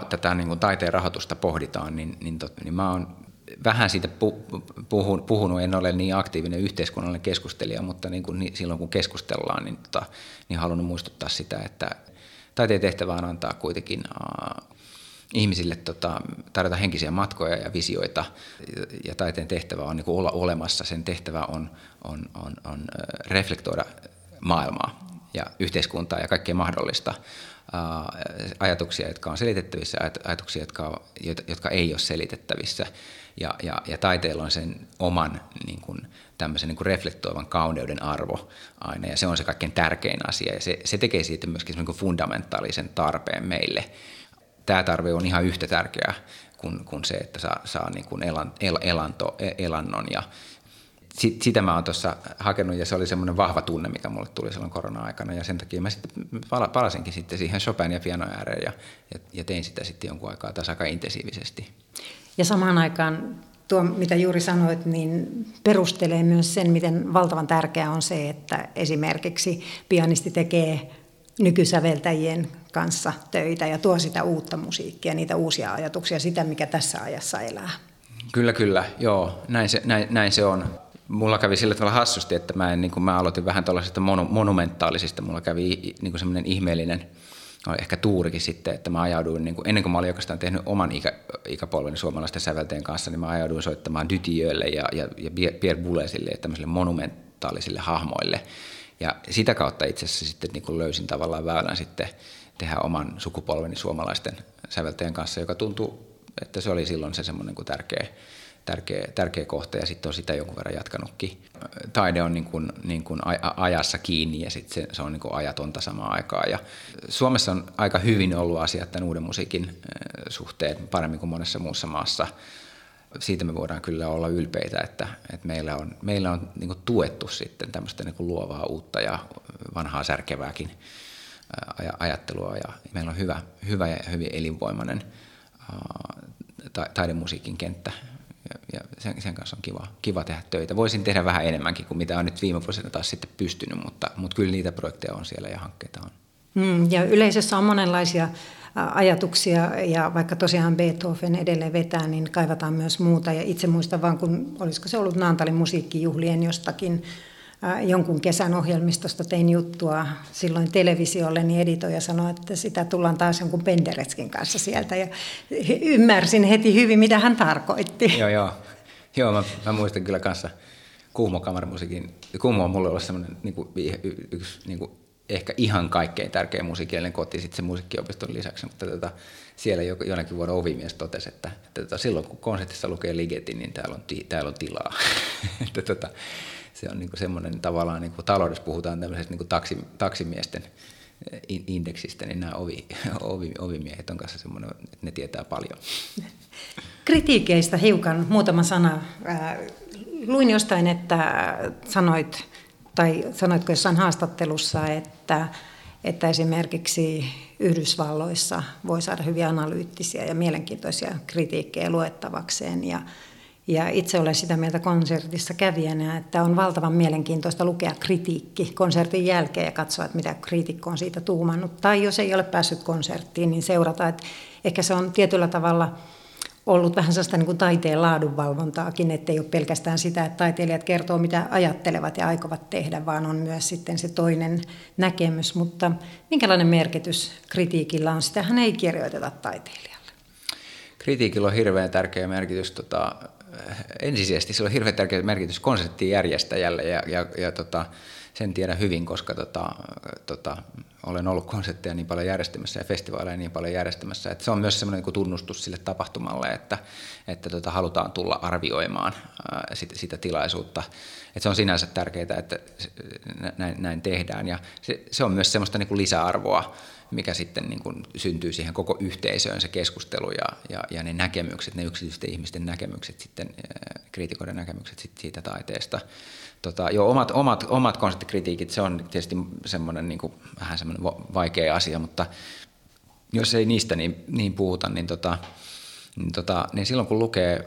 tätä niin kuin taiteen rahoitusta pohditaan, niin mä oon vähän siitä puhunut, en ole niin aktiivinen yhteiskunnallinen keskustelija, mutta niin kuin silloin kun keskustellaan, niin halunnut muistuttaa sitä, että taiteen tehtävä on antaa kuitenkin ihmisille tarjota henkisiä matkoja ja visioita, ja taiteen tehtävä on niin kuin olla olemassa, sen tehtävä on reflektoida maailmaa ja yhteiskuntaa ja kaikkea mahdollista. Ajatuksia, jotka on selitettävissä, ajatuksia, jotka ei ole selitettävissä. Ja taiteella on sen oman niin kuin, tämmöisen niin kuin reflektoivan kauneuden arvo aina, ja se on se kaikkein tärkein asia, ja se tekee siitä myöskin niin kuin fundamentaalisen tarpeen meille. Tämä tarve on ihan yhtä tärkeä kuin se, että saa niin kuin elannon, ja sitä mä oon tuossa hakenut, ja se oli semmoinen vahva tunne, mikä mulle tuli silloin korona-aikana, ja sen takia mä sitten palasinkin sitten siihen Chopin ja pianon ääreen, ja tein sitä sitten jonkun aikaa taas aika intensiivisesti. Ja samaan aikaan tuo, mitä juuri sanoit, niin perustelee myös sen, miten valtavan tärkeää on se, että esimerkiksi pianisti tekee nykysäveltäjien kanssa töitä ja tuo sitä uutta musiikkia, niitä uusia ajatuksia, sitä mikä tässä ajassa elää. Kyllä, joo, näin se on. Mulla kävi sillä tavalla hassusti, että mä aloitin vähän tällaisista monumentaalisista. Mulla kävi niin semmoinen ihmeellinen, ehkä tuurikin sitten, että mä ajauduin, niin kuin, ennen kuin mä olin oikeastaan tehnyt oman ikäpolveni suomalaisten sävelteen kanssa, niin mä ajauduin soittamaan Dytiölle ja Pierre Boulezille ja tämmöisille monumentaalisille hahmoille. Ja sitä kautta itse asiassa sitten niin kuin löysin tavallaan väylän sitten tehdä oman sukupolveni suomalaisten sävelteen kanssa, joka tuntuu, että se oli silloin se semmoinen kuin tärkeä kohta, ja sitten on sitä jonkun verran jatkanutkin. Taide on niin kuin ajassa kiinni, ja sitten se on niin kuin ajatonta samaan aikaan. Ja Suomessa on aika hyvin ollut asiat tämän uuden musiikin suhteen paremmin kuin monessa muussa maassa. Siitä me voidaan kyllä olla ylpeitä, että meillä on niin kuin tuettu sitten tämmöistä niin kuin luovaa uutta ja vanhaa särkevääkin ajattelua, ja meillä on hyvä ja hyvin elinvoimainen taidemusiikin kenttä, ja sen kanssa on kiva tehdä töitä. Voisin tehdä vähän enemmänkin kuin mitä on nyt viime vuosina taas sitten pystynyt, mutta kyllä niitä projekteja on siellä ja hankkeita on. Ja yleisössä on monenlaisia ajatuksia, ja vaikka tosiaan Beethoven edelleen vetää, niin kaivataan myös muuta. Ja itse muistan vaan, kun olisiko se ollut Naantalin musiikkijuhlien jostakin jonkun kesän ohjelmistosta tein juttua silloin televisiolle, niin editoija sanoi, että sitä tullaan taas jonkun Penderetskin kanssa sieltä, ja ymmärsin heti hyvin, mitä hän tarkoitti. Joo, mä muistan kyllä kanssa Kuhmo-kamaramusiikin. Kuhmo on mulle ollut semmoinen yksi ehkä ihan kaikkein tärkeä musiikillinen koti sitten sen musiikkiopiston lisäksi, mutta siellä jonnekin vuoden ovimies totesi, että silloin kun konsertissa lukee Ligeti, niin täällä on tilaa. Että se on niinku semmoinen tavallaan, niinku taloudessa puhutaan tämmöisestä niinku taksimiesten indeksistä, niin nämä ovimiehet on kanssa semmoinen, että ne tietää paljon. Kritiikeistä hiukan muutama sana. Luin jostain, että sanoit tai sanoitko jossain haastattelussa, että esimerkiksi Yhdysvalloissa voi saada hyviä analyyttisiä ja mielenkiintoisia kritiikkejä luettavakseen. Ja itse olen sitä mieltä konsertissa kävijänä, että on valtavan mielenkiintoista lukea kritiikki konsertin jälkeen ja katsoa, että mitä kriitikko on siitä tuumannut. Tai jos ei ole päässyt konserttiin, niin seurata, että ehkä se on tietyllä tavalla ollut vähän sellaista niin kuin taiteen laadunvalvontaakin, ettei ole pelkästään sitä, että taiteilijat kertoo, mitä ajattelevat ja aikovat tehdä, vaan on myös sitten se toinen näkemys. Mutta minkälainen merkitys kritiikillä on, sitähän ei kirjoiteta taiteilijalle. Kritiikillä on hirveän tärkeä merkitys. Ensisijaisesti sillä on hirveän tärkeä merkitys konsertin järjestäjälle ja sen tiedän hyvin, koska olen ollut konsertteja niin paljon järjestämässä ja festivaaleja niin paljon järjestämässä. Että se on myös semmoinen niin kuin tunnustus sille tapahtumalle, että halutaan tulla arvioimaan sitä tilaisuutta. Että se on sinänsä tärkeää, että näin tehdään, ja se on myös semmoista niin kuin lisäarvoa, mikä sitten niin kuin syntyy siihen koko yhteisöön, se keskustelu ja ne näkemykset, ne yksityisten ihmisten näkemykset, sitten kriitikoiden näkemykset sitten siitä taiteesta. Omat konserttikritiikit, se on tietysti semmoinen niin kuin vähän semmoinen vaikea asia, mutta jos ei niistä niin puhuta, niin silloin kun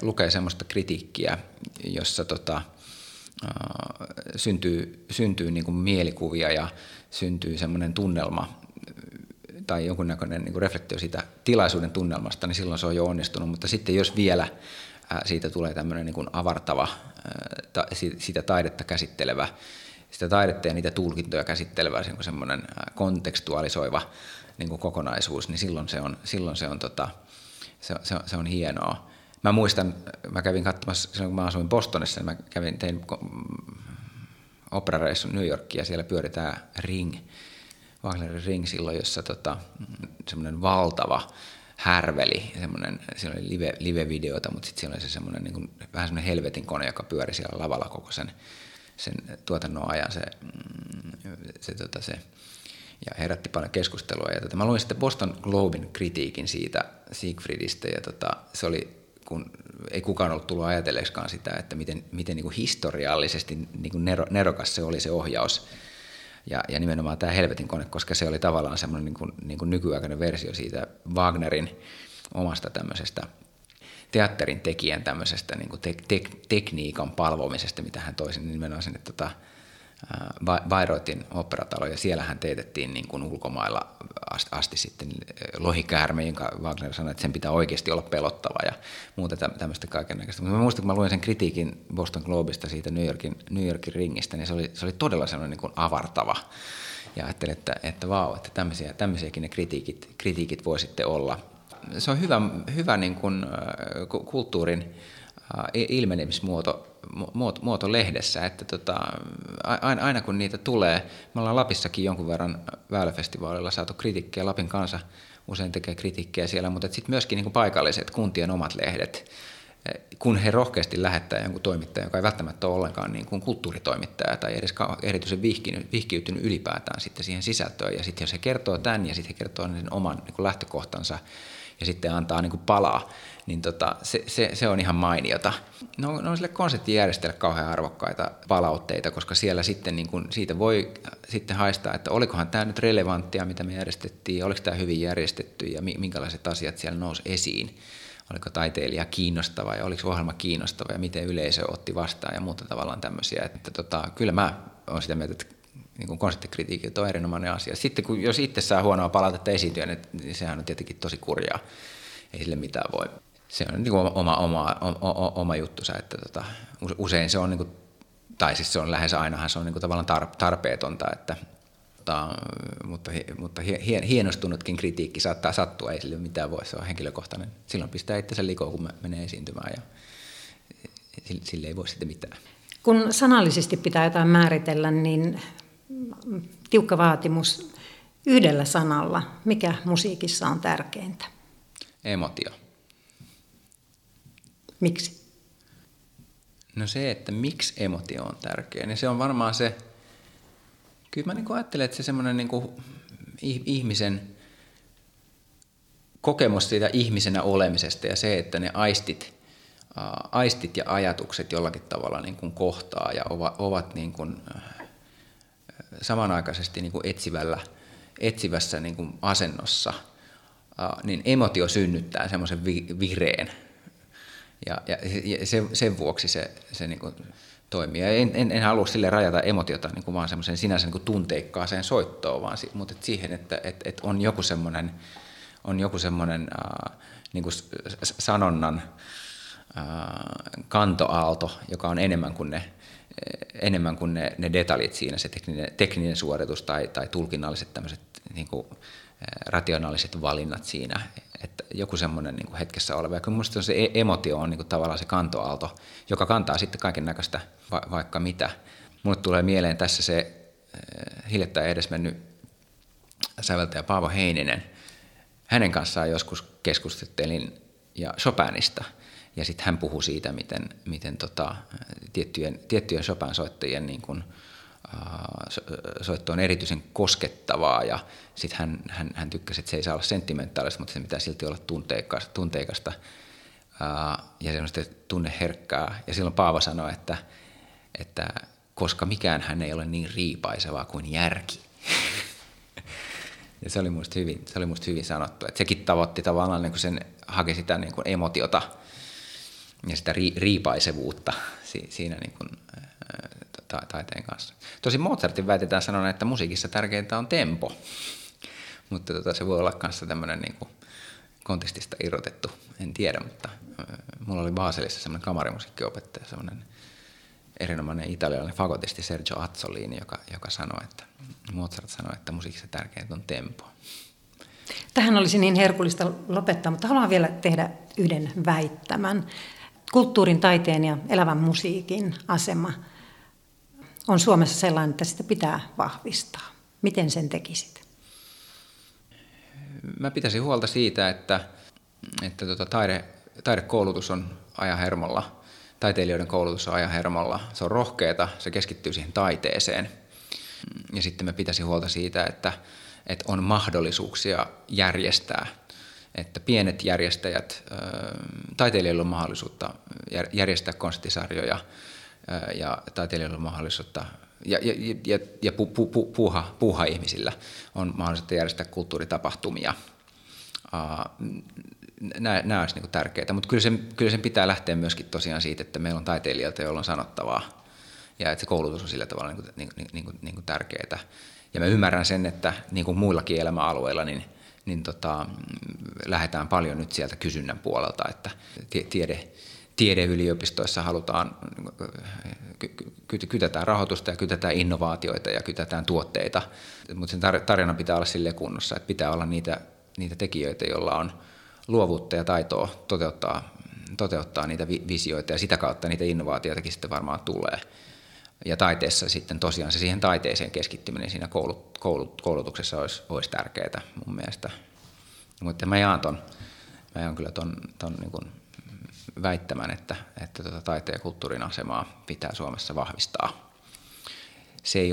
lukee semmoista kritiikkiä, jossa syntyy niin kuin mielikuvia ja syntyy semmoinen tunnelma tai jonkunnäköinen niin kuin reflektio siitä tilaisuuden tunnelmasta, niin silloin se on jo onnistunut. Mutta sitten jos vielä siitä tulee tämmöinen niin kuin avartava, sitä taidetta käsittelevä, sitä taidetta ja niitä tulkintoja käsittelevä semmoinen kontekstualisoiva niin kuin kokonaisuus, niin silloin se on hienoa. Mä muistan, mä kävin katsomassa, silloin kun mä asuin Bostonissa, niin mä tein operareissun New Yorkia, ja siellä pyöritään Wagnerin Ring silloin, jossa semmoinen valtava härveli, siellä oli live-videota, mutta sitten siellä oli se semmoinen niin kuin, vähän semmoinen helvetin kone, joka pyöri siellä lavalla koko sen tuotannon ajan se ja herätti paljon keskustelua. Ja mä luin sitten Boston Globin kritiikin siitä Siegfriedistä, ja se oli, kun ei kukaan ollut tullut ajatelleeksikaan sitä, että miten niin kuin historiallisesti niin kuin nerokas se oli se ohjaus. Ja nimenomaan tämä helvetin kone, koska se oli tavallaan semmoinen niin kuin nykyaikainen versio siitä Wagnerin omasta tämmöisestä teatterin tekijän tämmöisestä niin kuin tekniikan palvomisesta, mitä hän toi sinne nimenomaan sinne Bayreuthin oopperataloon, ja siellä hän teetettiin niin kuin ulkomailla asti sitten lohikäärme, jonka Wagner sanoi, että sen pitää oikeasti olla pelottava ja muuta tämmöistä kaikennäköistä. Mutta mä muistan, kun mä luin sen kritiikin Boston Globesta siitä New Yorkin ringistä, niin se oli todella sellainen niin kuin avartava, ja ajattelin, että vau, että tämmöisiäkin ne kritiikit voi sitten olla. Se on hyvä niin kuin kulttuurin ilmenemismuoto lehdessä, että aina kun niitä tulee, me ollaan Lapissakin jonkun verran Väylä-festivaalilla saatu kritiikkiä, Lapin kansa usein tekee kritiikkiä siellä, mutta sitten myöskin niin kuin paikalliset kuntien omat lehdet, kun he rohkeasti lähettää jonkun toimittajan, joka ei välttämättä ole ollenkaan niin kuin kulttuuritoimittaja tai edes erityisen vihkiytynyt ylipäätään sitten siihen sisältöön, ja sitten jos he kertoo tämän ja sitten he kertoo sen oman niin kuin lähtökohtansa ja sitten antaa niin kuin palaa, niin se on ihan mainiota. Ne on sille konserttijärjestäjälle kauhean arvokkaita palautteita, koska siellä sitten niin kuin siitä voi sitten haistaa, että olikohan tämä nyt relevanttia, mitä me järjestettiin, oliko tämä hyvin järjestetty ja minkälaiset asiat siellä nousi esiin. Oliko taiteilija kiinnostava ja oliko ohjelma kiinnostava ja miten yleisö otti vastaan ja muuta tavallaan tämmöisiä. Että kyllä mä oon sitä mieltä, että niin konserttikritiikki on erinomainen asia. Sitten kun jos itse saa huonoa palautetta esiintyjänä, niin sehän on tietenkin tosi kurjaa. Ei sille mitään voi. Se on niin kuin oma juttunsa, että usein se on, niin kuin, tai siis se on lähes ainahan se on niin kuin tavallaan tarpeetonta, mutta hienostunutkin kritiikki saattaa sattua, ei sille mitään voi, se on henkilökohtainen. Silloin pistää itsensä likoon, kun menee esiintymään, ja sille ei voi sitten mitään. Kun sanallisesti pitää jotain määritellä, niin tiukka vaatimus yhdellä sanalla, mikä musiikissa on tärkeintä? Emotio. Miksi? No se, että miksi emotio on tärkeä, niin se on varmaan se, kyllä mä niin ajattelen, että se semmoinen niin ihmisen kokemus siitä ihmisenä olemisesta ja se, että ne aistit ja ajatukset jollakin tavalla niin kuin kohtaa ja ovat niin kuin samanaikaisesti niin kuin etsivässä niin kuin asennossa, niin emotio synnyttää semmoisen vireen. Ja sen vuoksi se niin kuin toimii. En halua sille rajata emotiota niin kuin vaan semmoisen sinänsä niin kuin tunteikkaaseen soittoon, vaan mutta siihen, että on joku semmoinen niin kuin sanonnan kantoaalto, joka on enemmän kuin ne detaljit siinä, se tekninen suoritus tai tulkinnalliset tämmöiset niin kuin rationaaliset valinnat siinä, että joku semmoinen niin kuin hetkessä oleva. Ja kyllä minusta se emotio on niin kuin tavallaan se kantoaalto, joka kantaa sitten kaiken näköistä vaikka mitä. Minulle tulee mieleen tässä se hiljattain edesmennyt säveltäjä Paavo Heininen. Hänen kanssaan joskus keskustelin ja Chopinista. Ja sitten hän puhui siitä, miten tiettyjen Chopin-soittajien niin kun, soitto on erityisen koskettavaa, ja sitten hän tykkäsi, että se ei saa olla sentimentaalista, mutta se pitää silti olla tunteikasta ja semmoista tunneherkkää. Ja silloin Paavo sanoi, että koska mikään hän ei ole niin riipaisevaa kuin järki. Ja se oli musta hyvin sanottu, että sekin tavoitti tavallaan, niin kun sen haki sitä niin kun emotiota, ja sitä riipaisevuutta siinä niin kuin taiteen kanssa. Tosin Mozartin väitetään sanoa, että musiikissa tärkeintä on tempo, mutta se voi olla kanssa tämmöinen niin kuin kontekstista irrotettu, en tiedä, mutta mulla oli Baselissa semmoinen kamarimusiikkiopettaja, semmoinen erinomainen italialainen fagotisti Sergio Azzolini, joka sanoi, että Mozart sanoi, että musiikissa tärkeintä on tempo. Tähän olisi niin herkullista lopettaa, mutta haluan vielä tehdä yhden väittämän. Kulttuurin, taiteen ja elävän musiikin asema on Suomessa sellainen, että sitä pitää vahvistaa. Miten sen tekisit? Mä pitäisin huolta siitä, että taidekoulutus on ajan hermolla, taiteilijoiden koulutus on ajan hermolla. Se on rohkeata, se keskittyy siihen taiteeseen. Ja sitten mä pitäisin huolta siitä, että on mahdollisuuksia järjestää. Että pienet järjestäjät, taiteilijoilla on mahdollisuutta järjestää konserttisarjoja ja taiteilijoilla on mahdollisuutta ja puuha-ihmisillä on mahdollisuutta järjestää kulttuuritapahtumia. Nämä olisi niinku tärkeitä, mutta kyllä sen pitää lähteä myöskin tosiaan siitä, että meillä on taiteilijoita, joilla on sanottavaa ja että se koulutus on sillä tavalla niinku tärkeää. Ja mä ymmärrän sen, että niin kuin muillakin elämäalueilla, niin lähdetään paljon nyt sieltä kysynnän puolelta, että tiedeyliopistoissa halutaan, kytetään rahoitusta ja kytetään innovaatioita ja kytetään tuotteita, mutta sen tarina pitää olla silleen kunnossa, että pitää olla niitä tekijöitä, joilla on luovuutta ja taitoa toteuttaa niitä visioita ja sitä kautta niitä innovaatioitakin sitten varmaan tulee. Ja taiteessa sitten tosiaan se siihen taiteeseen keskittyminen siinä koulutuksessa olisi tärkeää mun mielestä. Mutta mä jaan kyllä ton niin kuin väittämän, että taiteen ja kulttuurin asemaa pitää Suomessa vahvistaa. Se ei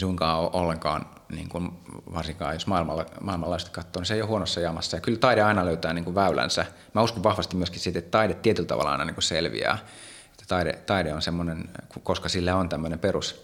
suinkaan ole ollenkaan, niin kuin varsinkaan jos maailmanlaajuisesti katsoo, niin se ei ole huonossa jamassa. Ja kyllä taide aina löytää niin kuin väylänsä. Mä uskon vahvasti myöskin siitä, että taide tietyllä tavalla aina niin kuin selviää. Taide on semmoinen, koska sillä on tämmöinen perus,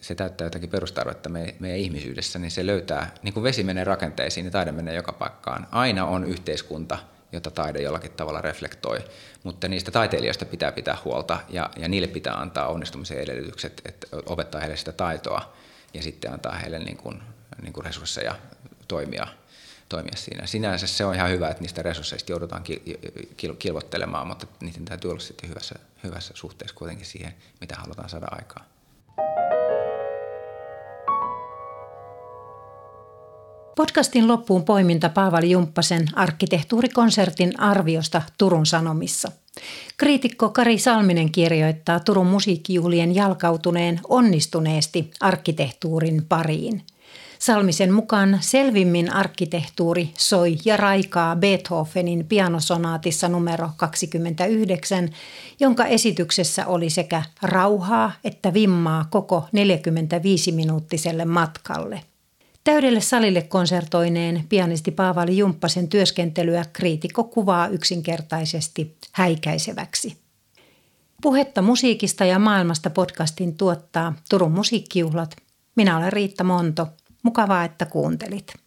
se täyttää jotakin perustarvetta meidän ihmisyydessä, niin se löytää, niin kuin vesi menee rakenteisiin, niin taide menee joka paikkaan. Aina on yhteiskunta, jota taide jollakin tavalla reflektoi, mutta niistä taiteilijoista pitää pitää huolta ja niille pitää antaa onnistumisen edellytykset, että opettaa heille sitä taitoa ja sitten antaa heille niin kuin resursseja toimia siinä. Sinänsä se on ihan hyvä, että niistä resursseista joudutaan kilvoittelemaan, mutta niiden täytyy olla sitten hyvässä suhteessa kuitenkin siihen, mitä halutaan saada aikaan. Podcastin loppuun poiminta Paavali Jumppasen arkkitehtuurikonsertin arviosta Turun Sanomissa. Kriitikko Kari Salminen kirjoittaa Turun musiikkijuhlien jalkautuneen onnistuneesti arkkitehtuurin pariin. Salmisen mukaan selvimmin arkkitehtuuri soi ja raikaa Beethovenin pianosonaatissa numero 29, jonka esityksessä oli sekä rauhaa että vimmaa koko 45-minuuttiselle matkalle. Täydelle salille konsertoineen pianisti Paavali Jumppasen työskentelyä kriitikko kuvaa yksinkertaisesti häikäiseväksi. Puhetta musiikista ja maailmasta podcastin tuottaa Turun musiikkijuhlat. Minä olen Riitta Monto. Mukavaa, että kuuntelit.